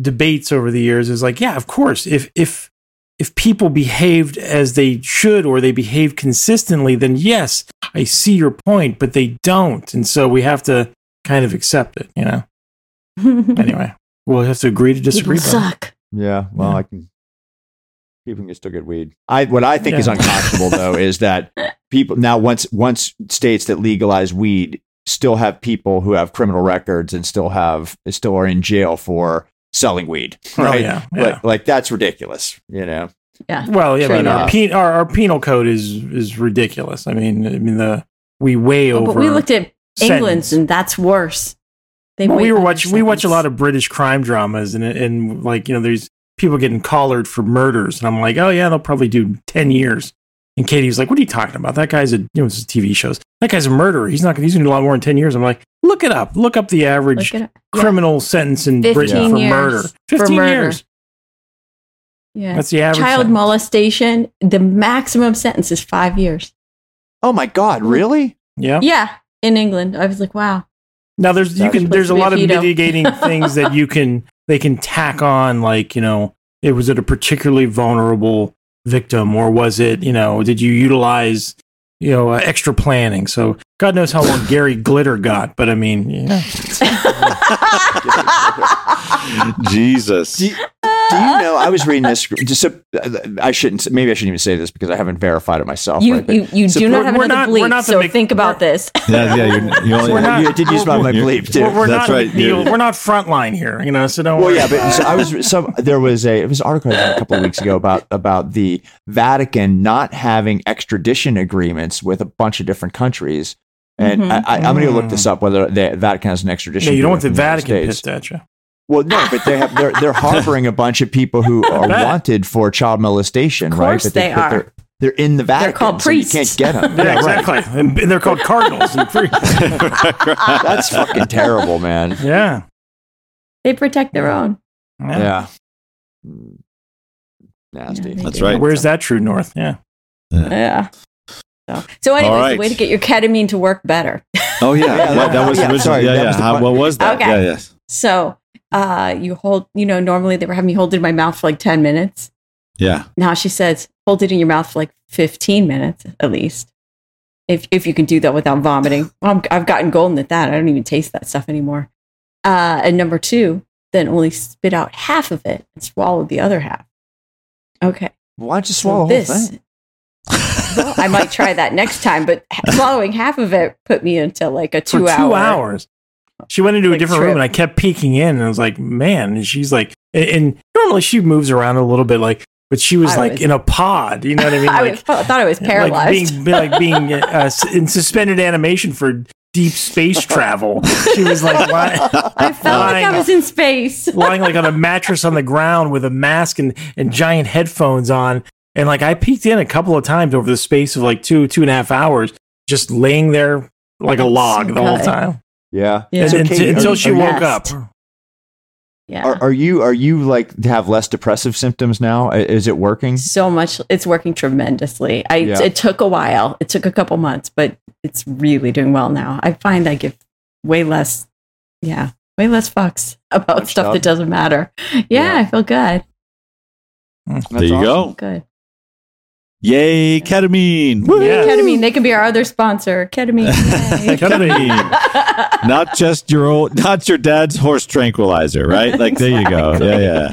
debates over the years. Is like, yeah, of course, if if if people behaved as they should or they behave consistently, then yes. I see your point, but they don't. And so we have to kind of accept it, you know? Anyway, we'll have to agree to disagree. People suck. Yeah, well, yeah. I can... People can still get weed. I What I think yeah. is unconscionable, though, is that people... Now, once once states that legalize weed still have people who have criminal records and still have still are in jail for selling weed, right? Oh, yeah, yeah. Like, like, that's ridiculous, you know? Yeah. Well, yeah, sure I mean, our, pe- our our penal code is is ridiculous. I mean, I mean the we way over. But we looked at England's, sentence. And that's worse. They well, we were watch sentence. we watch a lot of British crime dramas, and and like you know, there's people getting collared for murders, and I'm like, oh yeah, they'll probably do ten years. And Katie's like, what are you talking about? That guy's a you know, it's T V shows. That guy's a murderer. He's not. He's gonna do a lot more in ten years. I'm like, look it up. Look up the average up. criminal yeah. sentence in Britain for murder. Fifteen for murder. years. Yeah, that's the average. Child sentence. molestation. The maximum sentence is five years. Oh my God! Really? Yeah. Yeah. In England, I was like, wow. Now there's you can there's a lot of mitigating things that you can they can tack on, like you know, it was it a particularly vulnerable victim, or was it you know did you utilize you know uh, extra planning? So God knows how long Gary Glitter got, but I mean, yeah. Jesus. Do you- Do you know, I was reading this, just, uh, I shouldn't, maybe I shouldn't even say this because I haven't verified it myself. You, right? you, you do not have another bleep, so make, think about this. Yeah, yeah, you're, you're only, not, you did use my bleep, too. We're, we're That's not, right. You, we're not frontline here, you know, so don't well, worry. Well, yeah, but so I was, so there was a, it was an article a couple of weeks ago about, about the Vatican not having extradition agreements with a bunch of different countries. And mm-hmm. I, I, I'm going to look this up, whether the Vatican has an extradition. Yeah, you don't want the, the Vatican pissed at you. Well, no, but they have they're they're harboring a bunch of people who are wanted for child molestation, right? Of course, right? But they, they but are. They're, they're in the Vatican. They're called priests. So you can't get them. Yeah, exactly. And they're called cardinals and priests. That's fucking terrible, man. Yeah. They protect their own. Yeah. yeah. Nasty. Yeah, That's do. right. Where's that true north? Yeah. Yeah. yeah. So, so anyways, right. the way to get your ketamine to work better. Oh yeah, yeah that, that was yeah, sorry, yeah, that yeah. Was the How, what was that? Okay. Yeah, yes. So. Uh, you hold, you know, normally they were having me hold it in my mouth for like ten minutes. Yeah. Now she says, hold it in your mouth for like fifteen minutes at least. If if you can do that without vomiting. I'm, I've gotten golden at that. I don't even taste that stuff anymore. Uh, and number two, then only spit out half of it and swallow the other half. Okay. Why don't you swallow so this, the whole thing? Well, I might try that next time, but swallowing half of it put me into like a two, for two hour. Two hours. She went into like a different trip. room and I kept peeking in and I was like, man, and she's like, and, and normally she moves around a little bit, like, but she was I like was, in a pod, you know what I mean? I like, was, thought I was paralyzed. Like being, like being uh, in suspended animation for deep space travel. She was like, why? I felt lying, like I was in space. Lying like on a mattress on the ground with a mask and, and giant headphones on. And like, I peeked in a couple of times over the space of like two, two and a half hours, just laying there like a log so the whole time. Yeah. yeah. And, so Katie, until, until she woke up. Yeah. Are, are you are you like have less depressive symptoms now? Is it working? So much. It's working tremendously. I yeah. it took a while. It took a couple months, but it's really doing well now. I find I give way less. Yeah, way less fucks about Much stuff up. that doesn't matter. Yeah, yeah, I feel good. That's there you awesome. go. Good. Yay, ketamine! Woo! Yes. Ketamine, they can be our other sponsor. Ketamine, ketamine. Not just your old, not your dad's horse tranquilizer, right? Like exactly. There you go. Yeah, yeah.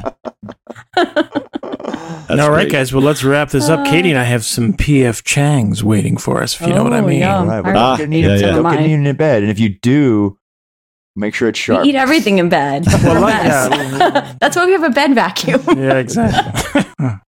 That's all right, great. Guys. Well, let's wrap this up. Katie and I have some P F Chang's waiting for us, if you oh, know what I mean. Yeah. All right, well, ah, don't get yeah, yeah. don't eaten in bed. And if you do, make sure it's sharp. You eat everything in bed. Well, like, yeah. That's why we have a bed vacuum. Yeah, exactly.